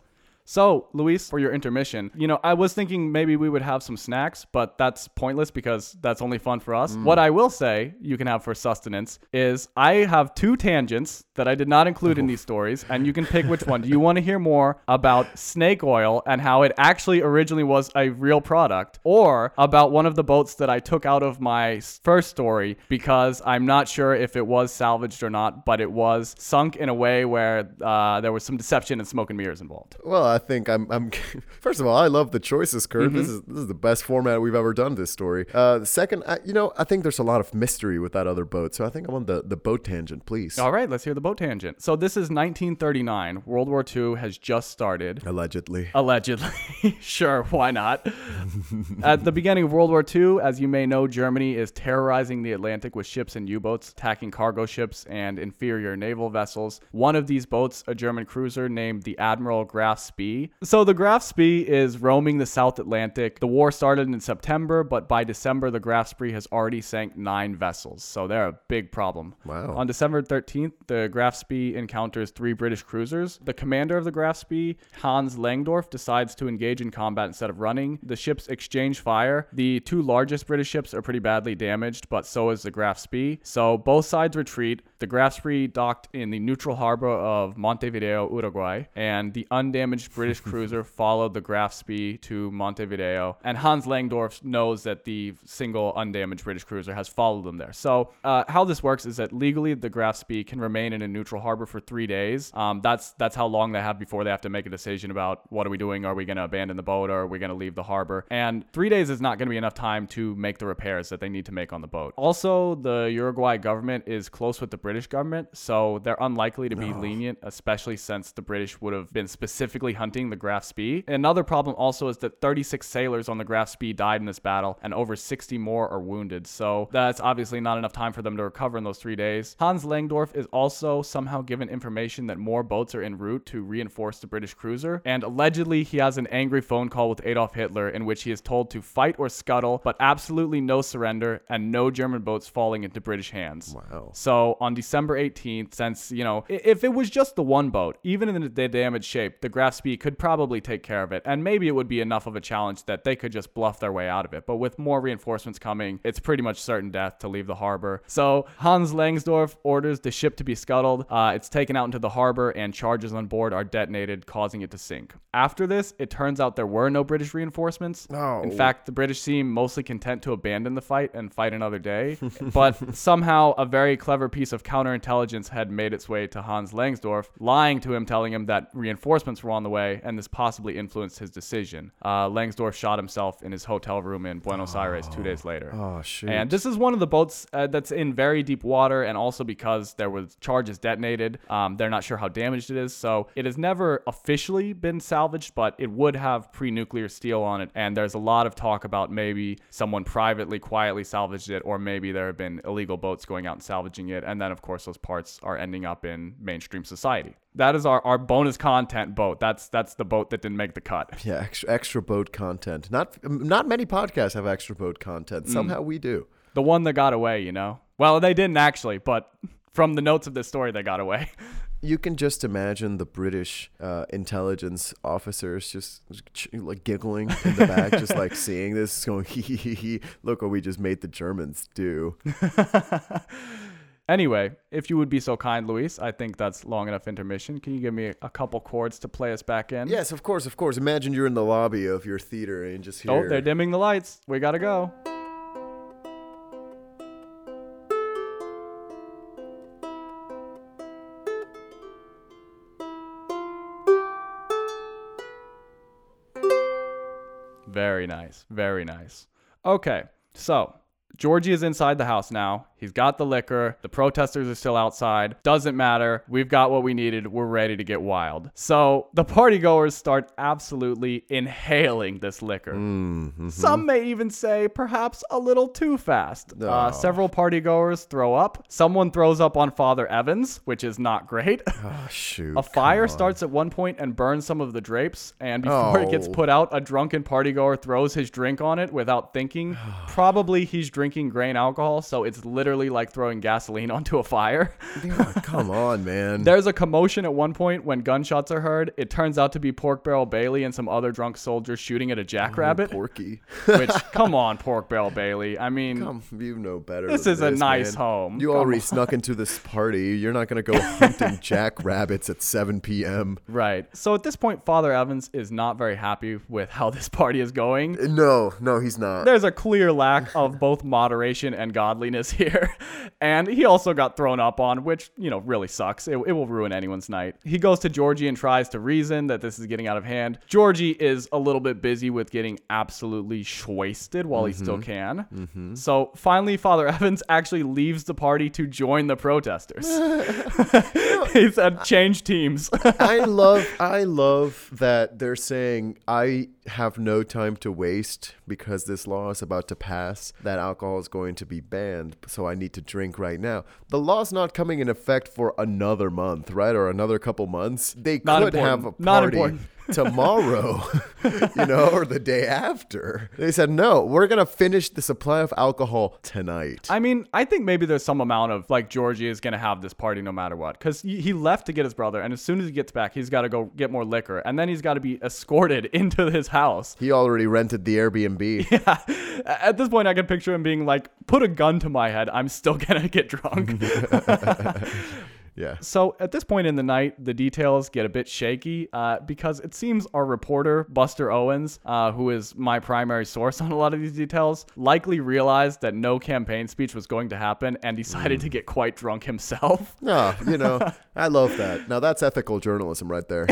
So, Luis, for your intermission, you know, I was thinking maybe we would have some snacks, but that's pointless because that's only fun for us. Mm. What I will say you can have for sustenance is I have two tangents that I did not include Oof. in these stories, and you can pick which one. Do you want to hear more about snake oil and how it actually originally was a real product, or about one of the boats that I took out of my first story because I'm not sure if it was salvaged or not, but it was sunk in a way where uh, there was some deception and smoke and mirrors involved? Well, I I think I'm, I'm first of all, I love the choices, Kurt. Mm-hmm. This is this is the best format we've ever done this story. Uh, second, I, you know, I think there's a lot of mystery with that other boat. So I think I want the, the boat tangent, please. All right, let's hear the boat tangent. So this is nineteen thirty-nine. World War Two has just started. Allegedly. Allegedly. Sure, why not? At the beginning of World War Two, as you may know, Germany is terrorizing the Atlantic with ships and U-boats, attacking cargo ships and inferior naval vessels. One of these boats, a German cruiser named the Admiral Graf Spee. So the Graf Spee is roaming the South Atlantic. The war started in September, but by December, the Graf Spee has already sank nine vessels. So they're a big problem. Wow. On December thirteenth, the Graf Spee encounters three British cruisers. The commander of the Graf Spee, Hans Langsdorff, decides to engage in combat instead of running. The ships exchange fire. The two largest British ships are pretty badly damaged, but so is the Graf Spee. So both sides retreat. The Graf Spee docked in the neutral harbor of Montevideo, Uruguay, and the undamaged British cruiser followed the Graf Spee to Montevideo, and Hans Langsdorff knows that the single undamaged British cruiser has followed them there. So uh, how this works is that legally the Graf Spee can remain in a neutral harbor for three days. Um, that's that's how long they have before they have to make a decision about what are we doing? Are we going to abandon the boat, or are we going to leave the harbor? And three days is not going to be enough time to make the repairs that they need to make on the boat. Also, the Uruguay government is close with the British government, so they're unlikely to be no. lenient, especially since the British would have been specifically hunting the Graf Spee. Another problem also is that thirty-six sailors on the Graf Spee died in this battle, and over sixty more are wounded. So that's obviously not enough time for them to recover in those three days. Hans Langsdorff is also somehow given information that more boats are en route to reinforce the British cruiser, and allegedly he has an angry phone call with Adolf Hitler in which he is told to fight or scuttle, but absolutely no surrender and no German boats falling into British hands. Wow. So on December eighteenth, since, you know, if it was just the one boat, even in the damaged shape, the Graf Spee could probably take care of it, and maybe it would be enough of a challenge that they could just bluff their way out of it. But with more reinforcements coming, it's pretty much certain death to leave the harbor. So Hans Langsdorff orders the ship to be scuttled. Uh, it's taken out into the harbor, and charges on board are detonated, causing it to sink. After this, it turns out there were no British reinforcements. No. In fact, the British seem mostly content to abandon the fight and fight another day. But somehow, a very clever piece of counterintelligence had made its way to Hans Langsdorff, lying to him, telling him that reinforcements were on the way, and this possibly influenced his decision. Uh, Langsdorff shot himself in his hotel room in Buenos oh. Aires two days later. Oh, shoot. And this is one of the boats uh, that's in very deep water, and also because there was charges detonated, um, they're not sure how damaged it is, so it has never officially been salvaged, but it would have pre-nuclear steel on it, and there's a lot of talk about maybe someone privately, quietly salvaged it, or maybe there have been illegal boats going out and salvaging it, and then, of course, those parts are ending up in mainstream society. That is our, our bonus content boat. That's that's the boat that didn't make the cut. Yeah, extra, extra boat content. Not not many podcasts have extra boat content. Somehow mm. we do. The one that got away, you know. Well, they didn't actually, but from the notes of this story, they got away. You can just imagine the British uh, intelligence officers just ch- like giggling in the back, just like seeing this, going, hee hee hee hee, look what we just made the Germans do. Anyway, if you would be so kind, Luis, I think that's long enough intermission. Can you give me a couple chords to play us back in? Yes, of course, of course. Imagine you're in the lobby of your theater and just hear... Oh, they're dimming the lights. We gotta go. Very nice. Very nice. Okay, so... Georgie is inside the house now. He's got the liquor. The protesters are still outside. Doesn't matter. We've got what we needed. We're ready to get wild. So the partygoers start absolutely inhaling this liquor. Mm-hmm. Some may even say perhaps a little too fast. Oh. Uh, several partygoers throw up. Someone throws up on Father Evans, which is not great. Oh, shoot. A fire starts at one point and burns some of the drapes. And before oh. it gets put out, a drunken partygoer throws his drink on it without thinking. Probably he's drinking grain alcohol, so it's literally... Literally like throwing gasoline onto a fire. Oh, come on, man. There's a commotion at one point when gunshots are heard. It turns out to be Pork Barrel Bailey and some other drunk soldiers shooting at a jackrabbit. Oh, Porky. Which, come on, Pork Barrel Bailey. I mean, come, you know better. This is this, a nice man. home. You come already on. snuck into this party. You're not going to go hunting jackrabbits at seven p.m. Right. So at this point, Father Evans is not very happy with how this party is going. No, no, he's not. There's a clear lack of both moderation and godliness here. And he also got thrown up on, which, you know, really sucks. It, it will ruin anyone's night. He goes to Georgie and tries to reason that this is getting out of hand. Georgie is a little bit busy with getting absolutely shwasted while mm-hmm. he still can. Mm-hmm. So finally, Father Evans actually leaves the party to join the protesters. He said, change teams. I love, I love that they're saying, I have no time to waste because this law is about to pass, that alcohol is going to be banned. So I need to drink right now. The law's not coming in effect for another month, right? Or another couple months. They not could important. have a party tomorrow, you know, or the day after. They said, no, we're going to finish the supply of alcohol tonight. I mean, I think maybe there's some amount of like Georgie is going to have this party no matter what, because he left to get his brother. And as soon as he gets back, he's got to go get more liquor. And then he's got to be escorted into his house. He already rented the Airbnb. Yeah. At this point, I can picture him being like, put a gun to my head. I'm still going to get drunk. Yeah. So at this point in the night, the details get a bit shaky uh, because it seems our reporter, Buster Owens, uh, who is my primary source on a lot of these details, likely realized that no campaign speech was going to happen and decided mm. to get quite drunk himself. No, oh, you know, I love that. Now that's ethical journalism right there.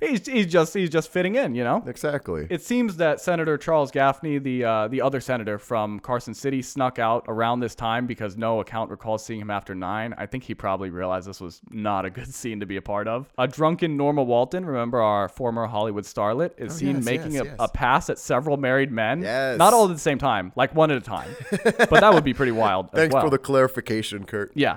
he's, he's just he's just fitting in, you know? Exactly. It seems that Senator Charles Gaffney, the, uh, the other senator from Carson City, snuck out around this time because no account recalls seeing him after nine. I think he probably... probably realized this was not a good scene to be a part of. A drunken Norma Walton, remember our former Hollywood starlet, is oh, seen yes, making yes, a, yes. a pass at several married men. Yes. Not all at the same time, like one at a time. But that would be pretty wild. Thanks as well. for the clarification, Kurt. Yeah.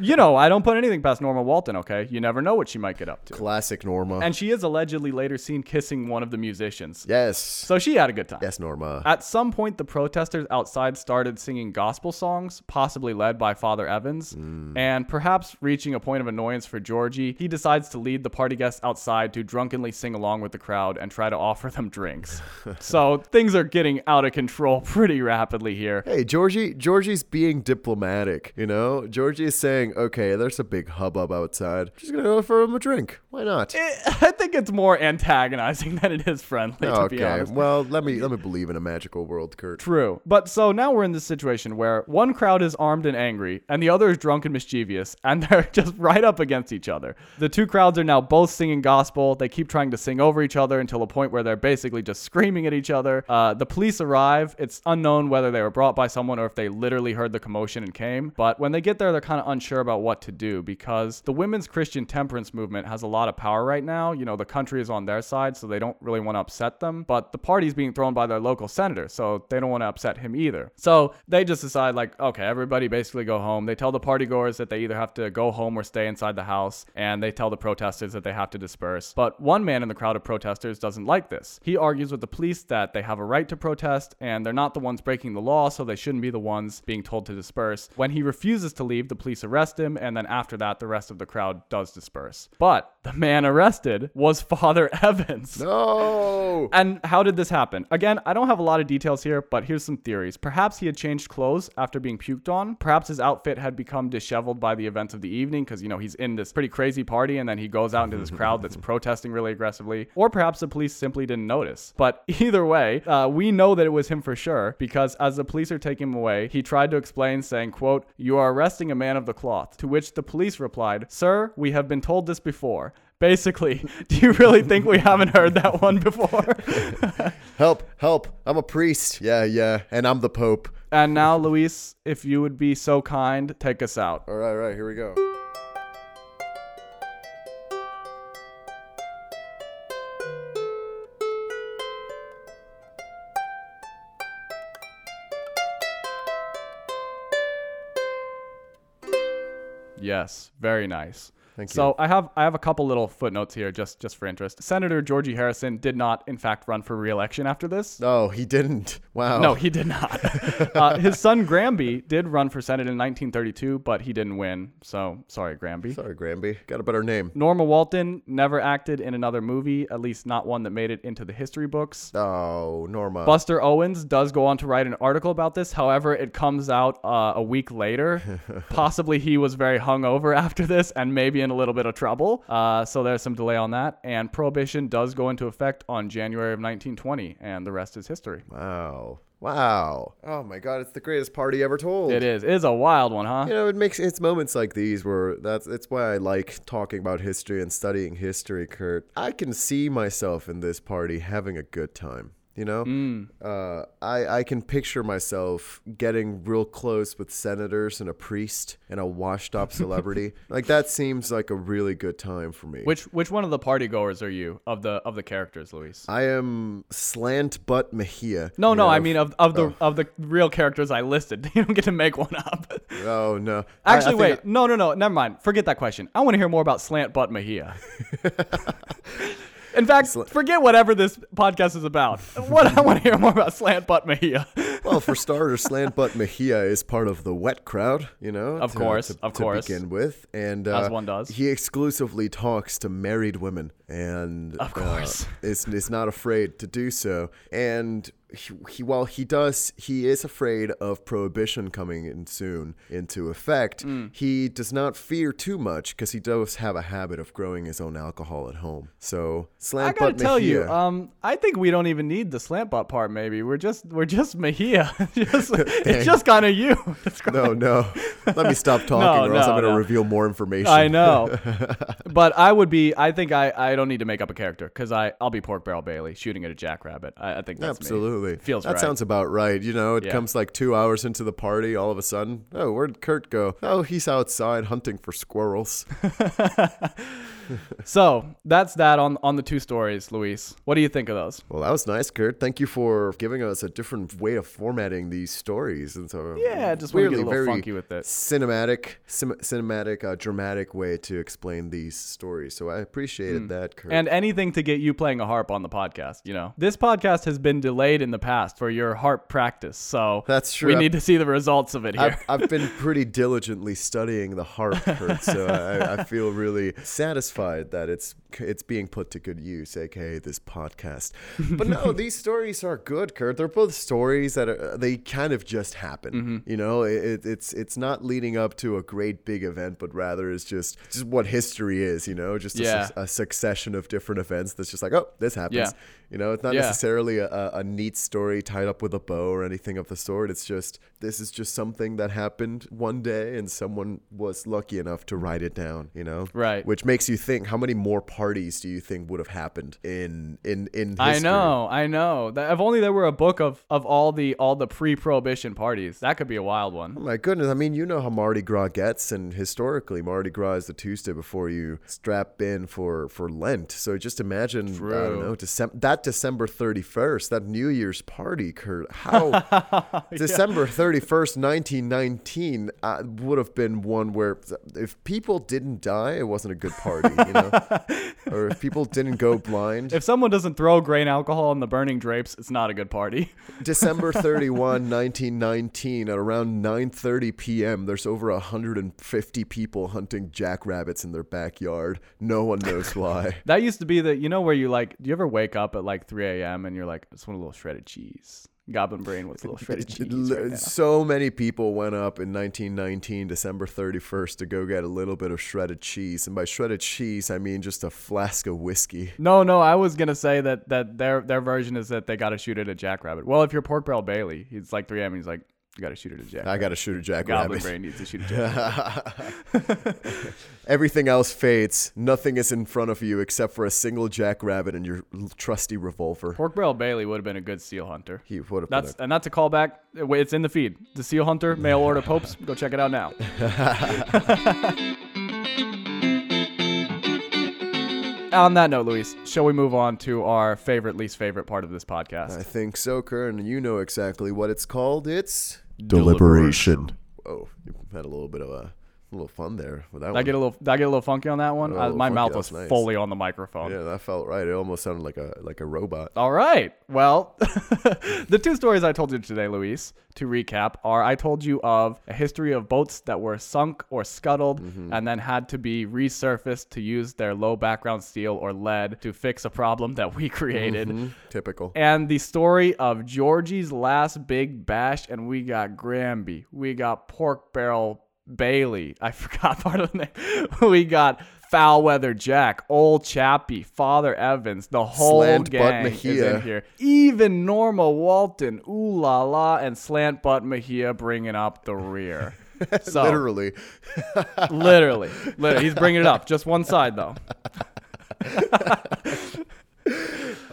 You know, I don't put anything past Norma Walton, okay? You never know what she might get up to. Classic Norma. And she is allegedly later seen kissing one of the musicians. Yes. So she had a good time. Yes, Norma. At some point, the protesters outside started singing gospel songs, possibly led by Father Evans. Mm. And perhaps Perhaps reaching a point of annoyance for Georgie, he decides to lead the party guests outside to drunkenly sing along with the crowd and try to offer them drinks. So things are getting out of control pretty rapidly here. Hey, Georgie, Georgie's being diplomatic, you know? Georgie is saying, okay, there's a big hubbub outside. She's going to offer him a drink. Why not? It, I think it's more antagonizing than it is friendly, okay. to be honest. Well, let me, let me believe in a magical world, Kurt. True. But so now we're in this situation where one crowd is armed and angry, and the other is drunk and mischievous. And they're just right up against each other. The two crowds are now both singing gospel. They keep trying to sing over each other until a point where they're basically just screaming at each other. Uh, the police arrive. It's unknown whether they were brought by someone or if they literally heard the commotion and came. But when they get there, they're kind of unsure about what to do because the Women's Christian Temperance Movement has a lot of power right now. You know, the country is on their side, so they don't really want to upset them. But the party's being thrown by their local senator, so they don't want to upset him either. So they just decide, like, okay, everybody basically go home. They tell the partygoers that they either have have to go home or stay inside the house, and they tell the protesters that they have to disperse. But one man in the crowd of protesters doesn't like this. He argues with the police that they have a right to protest, and they're not the ones breaking the law, so they shouldn't be the ones being told to disperse. When he refuses to leave, the police arrest him, and then after that, the rest of the crowd does disperse. But the man arrested was Father Evans. No! And how did this happen? Again, I don't have a lot of details here, but here's some theories. Perhaps he had changed clothes after being puked on. Perhaps his outfit had become disheveled by the events of the evening because, you know, he's in this pretty crazy party and then he goes out into this crowd that's protesting really aggressively. Or perhaps the police simply didn't notice. But either way, uh, we know that it was him for sure because as the police are taking him away, he tried to explain saying, quote, "You are arresting a man of the cloth," to which the police replied, "Sir, we have been told this before." Basically, do you really think we haven't heard that one before? Help, help. I'm a priest. Yeah, yeah. And I'm the Pope. And now, Luis, if you would be so kind, take us out. All right, all right, here we go. Yes, very nice. Thank you. So I have I have a couple little footnotes here just, just for interest. Senator Georgie Henderson did not, in fact, run for re-election after this. No, he didn't. Wow. No, he did not. uh, his son Granby did run for Senate in nineteen thirty-two, but he didn't win. So sorry, Granby. Sorry, Granby. Got a better name. Norma Walton never acted in another movie, at least not one that made it into the history books. Oh, Norma. Buster Owens does go on to write an article about this. However, it comes out uh, a week later. Possibly he was very hungover after this and maybe in a little bit of trouble, uh so there's some delay on that. And prohibition does go into effect on January of nineteen twenty, and the rest is history. Wow wow Oh my god, it's the greatest party ever told. It is it is a wild one, huh? You know, it makes it's moments like these where that's it's why I like talking about history and studying history. Kurt, I can see myself in this party having a good time. You know, mm. uh, I, I can picture myself getting real close with senators and a priest and a washed up celebrity. Like that seems like a really good time for me. Which which one of the party goers are you of the of the characters, Luis? I am slant butt Mejia. No, no, know? I mean of, of the oh. of the real characters I listed. You don't get to make one up. Oh no! Actually, I, I wait. I, no, no, no. Never mind. Forget that question. I want to hear more about slant butt Mejia. In fact, forget whatever this podcast is about. What I want to hear more about Slant Butt Mejia. Well, for starters, Slant Butt Mejia is part of the wet crowd, you know. Of to, course, to, of to course. To begin with, and uh, as one does, he exclusively talks to married women, and of course, uh, is is not afraid to do so, and. He, he, while he does, he is afraid of prohibition coming in soon into effect. Mm. He does not fear too much because he does have a habit of growing his own alcohol at home. So slant butt Mejia. I gotta tell you, um, I think we don't even need the slant butt part. Maybe we're just we're just Mejia. just, it's just kind of you. No, no. Let me stop talking, no, or else no, I'm gonna no. reveal more information. I know. But I would be. I think I, I don't need to make up a character because I I'll be Pork Barrel Bailey shooting at a jackrabbit. I, I think that's absolutely. Me. Feels that right. Sounds about right. You know, it yeah. comes like two hours into the party. All of a sudden, oh, where'd Kurt go? Oh, he's outside hunting for squirrels. So that's that on, on the two stories, Luis. What do you think of those? Well, that was nice, Kurt. Thank you for giving us a different way of formatting these stories. And so yeah, just weirdly, get a very funky with it. Cinematic, sim- cinematic, uh, dramatic way to explain these stories. So I appreciated mm. that, Kurt. And anything to get you playing a harp on the podcast. You know, this podcast has been delayed in the past for your harp practice. So that's true. We I've, need to see the results of it here. I've, I've been pretty diligently studying the harp, Kurt. So I, I feel really satisfied that it's it's being put to good use, aka this podcast. But no, these stories are good, Kurt. They're both stories that are, they kind of just happen. Mm-hmm. You know, it, it's it's not leading up to a great big event, but rather is just just what history is. You know, just yeah. a, a succession of different events that's just like, oh, this happens. Yeah. You know, it's not yeah. necessarily a, a neat story tied up with a bow or anything of the sort. It's just this is just something that happened one day, and someone was lucky enough to write it down. You know, right? Which makes you think, how many more parties do you think would have happened in in in history? I know, I know. That if only there were a book of, of all the all the pre-prohibition parties, that could be a wild one. Oh my goodness! I mean, you know how Mardi Gras gets, and historically, Mardi Gras is the Tuesday before you strap in for, for Lent. So just imagine, True. I don't know, December that December thirty-first, that New Year's party, Kurt. How yeah. December thirty-first, nineteen nineteen uh, would have been one where if people didn't die, it wasn't a good party. You know, or if people didn't go blind. If someone doesn't throw grain alcohol on the burning drapes, it's not a good party. December thirty-first, nineteen nineteen, at around nine thirty p.m., there's over one hundred fifty people hunting jackrabbits in their backyard. No one knows why. That used to be the, you know, where you like, do you ever wake up at like three a.m. and you're like, I just want a little shredded cheese? Goblin brain was a little shredded cheese right. So many people went up in nineteen nineteen, December thirty-first, to go get a little bit of shredded cheese. And by shredded cheese, I mean just a flask of whiskey. No, no, I was going to say that that their their version is that they got to shoot at a jackrabbit. Well, if you're Pork Barrel Bailey, he's like three a.m. and he's like, I got to shoot at a jack. I got to shoot a jack. Goblin brain needs to shoot a jack. Everything else fades. Nothing is in front of you except for a single jackrabbit and your trusty revolver. Pork Barrel Bailey would have been a good seal hunter. He would have. That's been a- and that's a callback. It's in the feed. The Seal Hunter, mail order Popes. Go check it out now. On that note, Luis, shall we move on to our favorite, least favorite part of this podcast? I think so, Kern. You know exactly what it's called. It's deliberation. deliberation. Oh, you had a little bit of a, a little fun there with that. Did one. I get a little. Did I get a little funky on that one? I, my funky. mouth was, was nice. Fully on the microphone. Yeah, that felt right. It almost sounded like a like a robot. All right. Well, the two stories I told you today, Luis, to recap, are I told you of a history of boats that were sunk or scuttled mm-hmm. and then had to be resurfaced to use their low background steel or lead to fix a problem that we created. Mm-hmm. Typical. And the story of Georgie's Last Big Bash, and we got Granby, we got Pork Barrel Bailey, I forgot part of the name. We got Foul Weather Jack, Old Chappie, Father Evans, the whole Slant gang is in here. Even Norma Walton, ooh la la, and Slant Butt Mejia bringing up the rear. So, literally. literally, literally, he's bringing it up. Just one side though.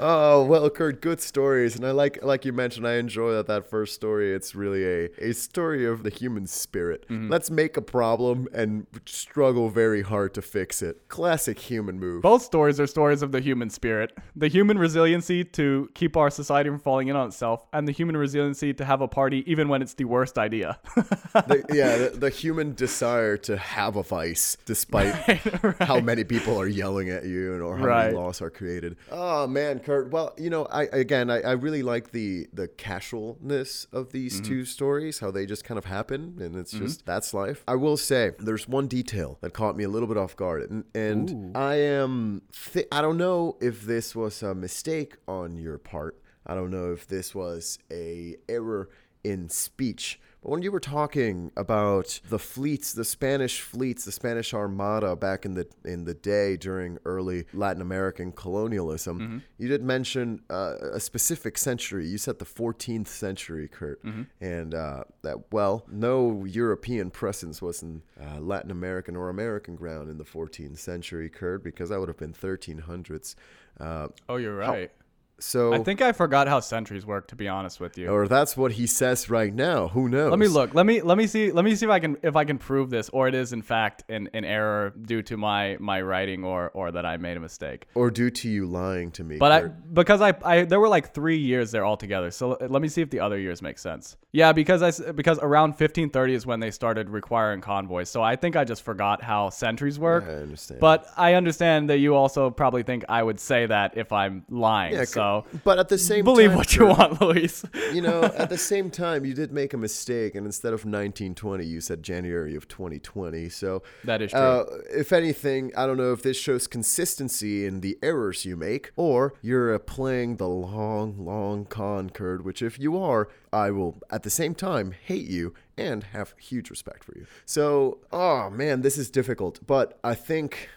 Oh, well, Kurt, good stories. And I like like you mentioned, I enjoy that that first story. It's really a, a story of the human spirit. Mm-hmm. Let's make a problem and struggle very hard to fix it. Classic human move. Both stories are stories of the human spirit. The human resiliency to keep our society from falling in on itself, and the human resiliency to have a party even when it's the worst idea. the, yeah, the, the human desire to have a vice despite right, right. how many people are yelling at you and or how right. many laws are created. Oh, man, Kurt. Well, you know, I again, I, I really like the the casualness of these mm-hmm. two stories, how they just kind of happen, and it's mm-hmm. just, that's life. I will say, there's one detail that caught me a little bit off guard, and, and I am, th- I don't know if this was a mistake on your part. I don't know if this was a error in speech. But when you were talking about the fleets, the Spanish fleets, the Spanish Armada back in the in the day during early Latin American colonialism, mm-hmm. you did mention uh, a specific century. You said the fourteenth century, Kurt, mm-hmm. and uh, that, well, no European presence was in uh, Latin American or American ground in the fourteenth century, Kurt, because that would have been thirteen hundreds. Uh, oh, you're right. How- So I think I forgot how centuries work, to be honest with you. Or that's what he says right now. Who knows? Let me look. Let me let me see. Let me see if I can if I can prove this, or it is in fact an, an error due to my my writing, or or that I made a mistake, or due to you lying to me. But I, because I, I there were like three years there altogether. So let me see if the other years make sense. Yeah, because I because around fifteen thirty is when they started requiring convoys. So I think I just forgot how centuries work. Yeah, I understand. But I understand that you also probably think I would say that if I'm lying. Yeah, so. But at the same Believe time, what you Kurt, want, Luis. You know, at the same time, you did make a mistake, and instead of nineteen twenty, you said January of twenty twenty. So that is true. Uh, if anything, I don't know if this shows consistency in the errors you make, or you're uh, playing the long, long con, Kurt, which if you are, I will, at the same time, hate you and have huge respect for you. So, oh, man, this is difficult. But I think...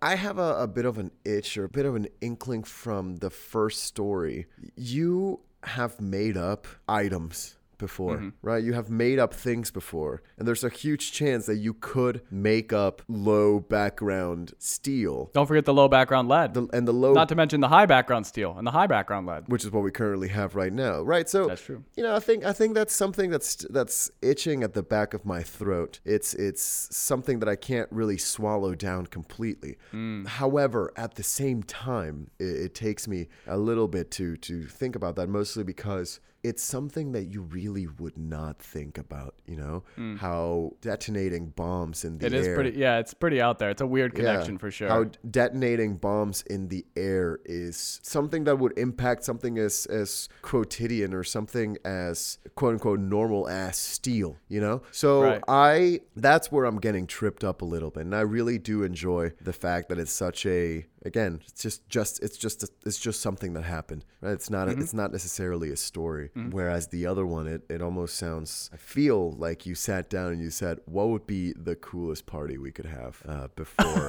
I have a, a bit of an itch or a bit of an inkling from the first story. You have made up items before, mm-hmm. right? You have made up things before. And there's a huge chance that you could make up low background steel. Don't forget the low background lead. The, and the low, Not to mention the high background steel and the high background lead. Which is what we currently have right now, right? So that's true. You know, I think I think that's something that's that's itching at the back of my throat. It's, it's something that I can't really swallow down completely. Mm. However, at the same time, it, it takes me a little bit to to think about that, mostly because... it's something that you really would not think about, you know, mm. how detonating bombs in the air. It is air, pretty, yeah, it's pretty out there. It's a weird connection yeah, for sure. How detonating bombs in the air is something that would impact something as, as quotidian or something as quote unquote normal as steel, you know? So right. I, that's where I'm getting tripped up a little bit. And I really do enjoy the fact that it's such a, again, it's just, just it's just it's just something that happened. Right? It's not mm-hmm. it's not necessarily a story. Mm-hmm. Whereas the other one, it, it almost sounds. I feel like you sat down and you said, "What would be the coolest party we could have uh, before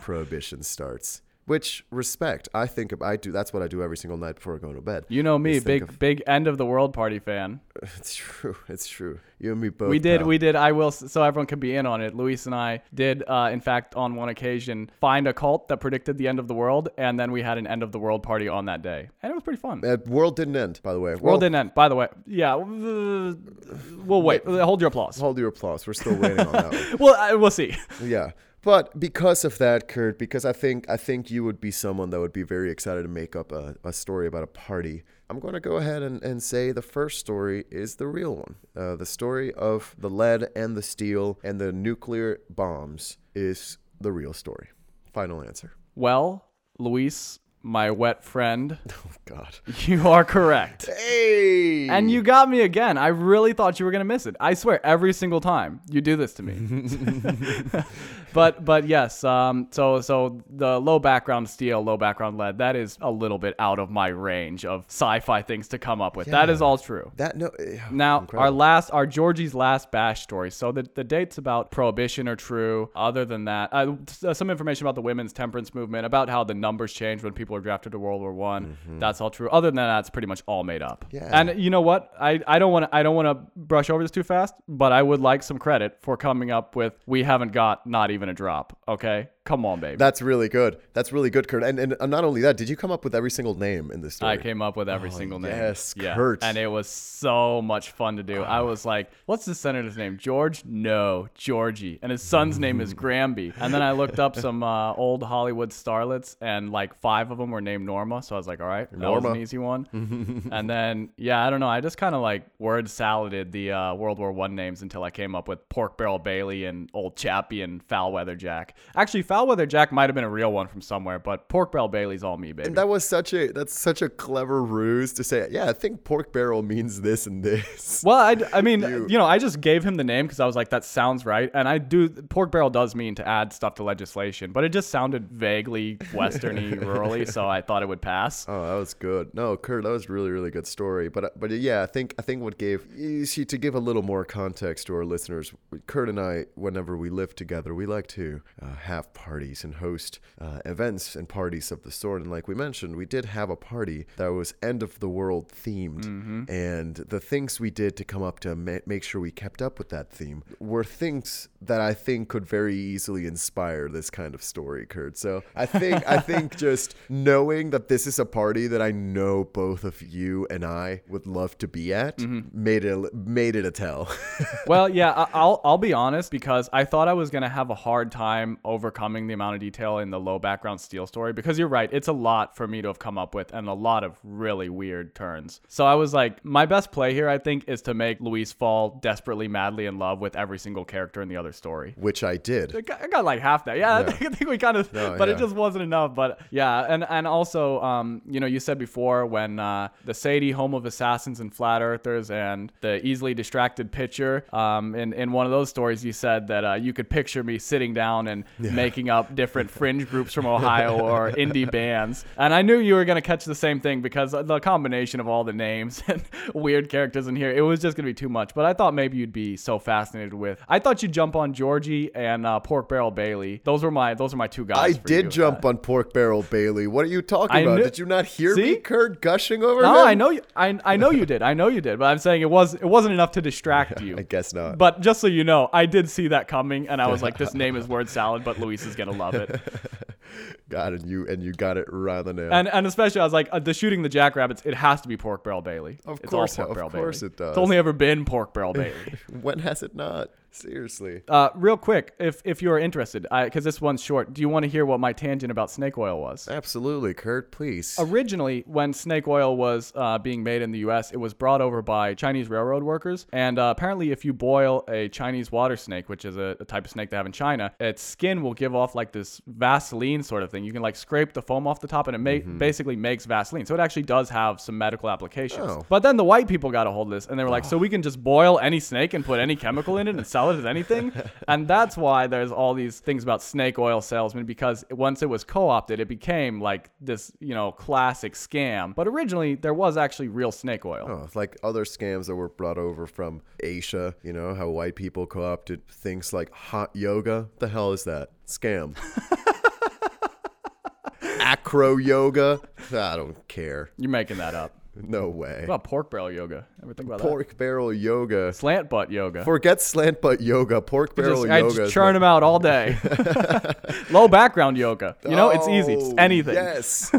Prohibition starts?" Which, respect, I think I do. That's what I do every single night before going to bed. You know me, big of, big end of the world party fan. It's true. It's true. You and me both. We did. Pal. We did. I will. So everyone can be in on it. Luis and I did, uh, in fact, on one occasion, find a cult that predicted the end of the world. And then we had an end of the world party on that day. And it was pretty fun. The world didn't end, by the way. World, world didn't end, by the way. Yeah. We'll wait. wait. Hold your applause. Hold your applause. We're still waiting on that one. Well, I, we'll see. Yeah. But because of that, Kurt, because I think I think you would be someone that would be very excited to make up a, a story about a party, I'm going to go ahead and, and say the first story is the real one. Uh, the story of the lead and the steel and the nuclear bombs is the real story. Final answer. Well, Luis, my wet friend. Oh, God. You are correct. Hey! And you got me again. I really thought you were going to miss it. I swear, every single time you do this to me. But but yes, um, so so the low background steel, low background lead, that is a little bit out of my range of sci-fi things to come up with. Yeah, that is all true. That no. Oh, now, incredible. our last, our Georgie's Last Bash story. So the, the dates about Prohibition are true. Other than that, uh, some information about the women's temperance movement, about how the numbers change when people drafted to World War One. Mm-hmm. That's all true. Other than that, it's pretty much all made up. Yeah. And you know what? I I don't want I don't want to brush over this too fast, but I would like some credit for coming up with. We haven't got not even a drop. Okay. Come on, baby. That's really good. That's really good, Kurt. And and not only that, did you come up with every single name in this story? I came up with every oh, single name. Yes, yeah. Kurt. And it was so much fun to do. Oh. I was like, what's the senator's name? George? No, Georgie. And his son's name is Granby. And then I looked up some uh, old Hollywood starlets, and like five of them were named Norma. So I was like, all right, that Norma. was an easy one. And then, yeah, I don't know. I just kind of like word saladed the uh, World War One names until I came up with Pork Barrel Bailey and Old Chappie and Foul Weather Jack. Actually, Foul Foulweather Jack might have been a real one from somewhere, but Pork Barrel Bailey's all me, baby. And that was such a that's such a clever ruse to say, yeah, I think Pork Barrel means this and this. Well, I, I mean, you. you know, I just gave him the name because I was like, that sounds right. And I do, Pork Barrel does mean to add stuff to legislation, but it just sounded vaguely Western-y, rurally, so I thought it would pass. Oh, that was good. No, Kurt, that was a really, really good story. But but yeah, I think I think what gave, you see, to give a little more context to our listeners, Kurt and I, whenever we live together, we like to uh, have parties and host uh, events and parties of the sort. And like we mentioned, we did have a party that was end of the world themed. Mm-hmm. And the things we did to come up to ma- make sure we kept up with that theme were things that I think could very easily inspire this kind of story, Kurt. So I think I think just knowing that this is a party that I know both of you and I would love to be at, mm-hmm. made it made it a tell. Well, yeah, I'll I'll be honest, because I thought I was gonna have a hard time overcoming the amount of detail in the low background steel story, because you're right, it's a lot for me to have come up with and a lot of really weird turns. So I was like, my best play here, I think, is to make Luis fall desperately, madly in love with every single character in the other story, which I did. I got, I got like half that. Yeah, yeah. I, think, I think we kind of, no, but yeah. It just wasn't enough. But yeah, and and also, um, you know, you said before when uh, the Sadie, home of assassins and flat earthers, and the easily distracted pitcher, um, in in one of those stories, you said that uh, you could picture me sitting down and yeah. making up different fringe groups from Ohio or indie bands. And I knew you were going to catch the same thing, because the combination of all the names and weird characters in here, it was just going to be too much. But I thought maybe you'd be so fascinated with, I thought you'd jump on Georgie and uh, Pork Barrel Bailey. Those were my, those are my two guys. I did jump on Pork Barrel Bailey. What are you talking I about? Knew, did you not hear see? me, Kurt, gushing over no, him? No, I know you, I, I know you did. I know you did. But I'm saying it, was, it wasn't enough to distract you. I guess not. But just so you know, I did see that coming, and I was like, this name is word salad, but Luis is gonna love it. God, and you and you got it right on the nail. And and especially, I was like, uh, the shooting the jackrabbits. It has to be Pork Barrel Bailey. Of it's course, all Pork Barrel of course Bailey. It does. It's only ever been Pork Barrel Bailey. When has it not? Seriously. Uh, real quick, if if you are interested, because this one's short, do you want to hear what my tangent about snake oil was? Absolutely, Kurt, please. Originally, when snake oil was uh, being made in the U S, it was brought over by Chinese railroad workers. And uh, apparently, if you boil a Chinese water snake, which is a, a type of snake they have in China, its skin will give off like this Vaseline sort of thing. You can like scrape the foam off the top, and it ma- mm-hmm. basically makes Vaseline. So it actually does have some medical applications. Oh. But then the white people got a hold of this, and they were like, oh. so we can just boil any snake and put any chemical in it and sell as anything. And that's why there's all these things about snake oil salesmen, because once it was co-opted, it became like this, you know, classic scam. But originally there was actually real snake oil. Oh, it's like other scams that were brought over from Asia, you know, how white people co-opted things like hot yoga. The hell is that? Scam. crow yoga. I don't care. You're making that up. No way. What about pork barrel yoga? Ever think about pork that? Pork barrel yoga. Slant butt yoga. Forget slant butt yoga. Pork barrel just, yoga. I just churn them out all day. Low background yoga. You know, oh, it's easy. It's anything. Yes.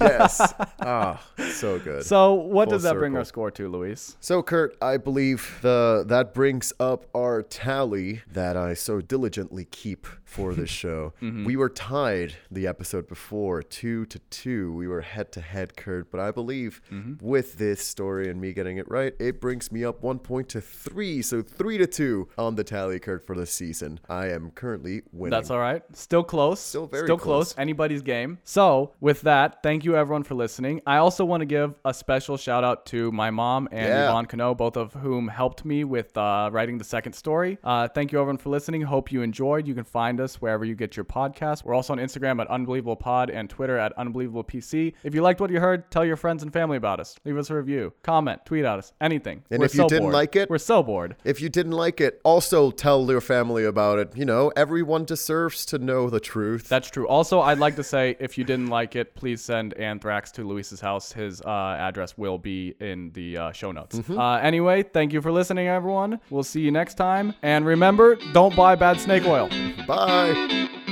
Yes. Ah, so good. So what Full does that circle. Bring our score to, Luis? So, Kurt, I believe the that brings up our tally that I so diligently keep for this show. Mm-hmm. We were tied the episode before, two to two. We were head to head, Kurt, but I believe... Mm-hmm. With this story and me getting it right, it brings me up one point to three. So three to two on the tally, Kurt, for the season. I am currently winning. That's all right. Still close. Still very Still close. close. Anybody's game. So with that, thank you everyone for listening. I also want to give a special shout out to my mom and yeah. Yvonne Cano, both of whom helped me with uh, writing the second story. Uh, thank you everyone for listening. Hope you enjoyed. You can find us wherever you get your podcast. We're also on Instagram at UnbelievablePod and Twitter at UnbelievablePC. If you liked what you heard, tell your friends and family about us. Leave us a review, comment, tweet at us, anything. And we're if you so didn't bored. like it, we're so bored. If you didn't like it, also tell your family about it. You know, everyone deserves to know the truth. That's true. Also, I'd like to say, if you didn't like it, please send anthrax to Luis's house. His uh, address will be in the uh, show notes. Mm-hmm. Uh, anyway, thank you for listening, everyone. We'll see you next time. And remember, don't buy bad snake oil. Bye.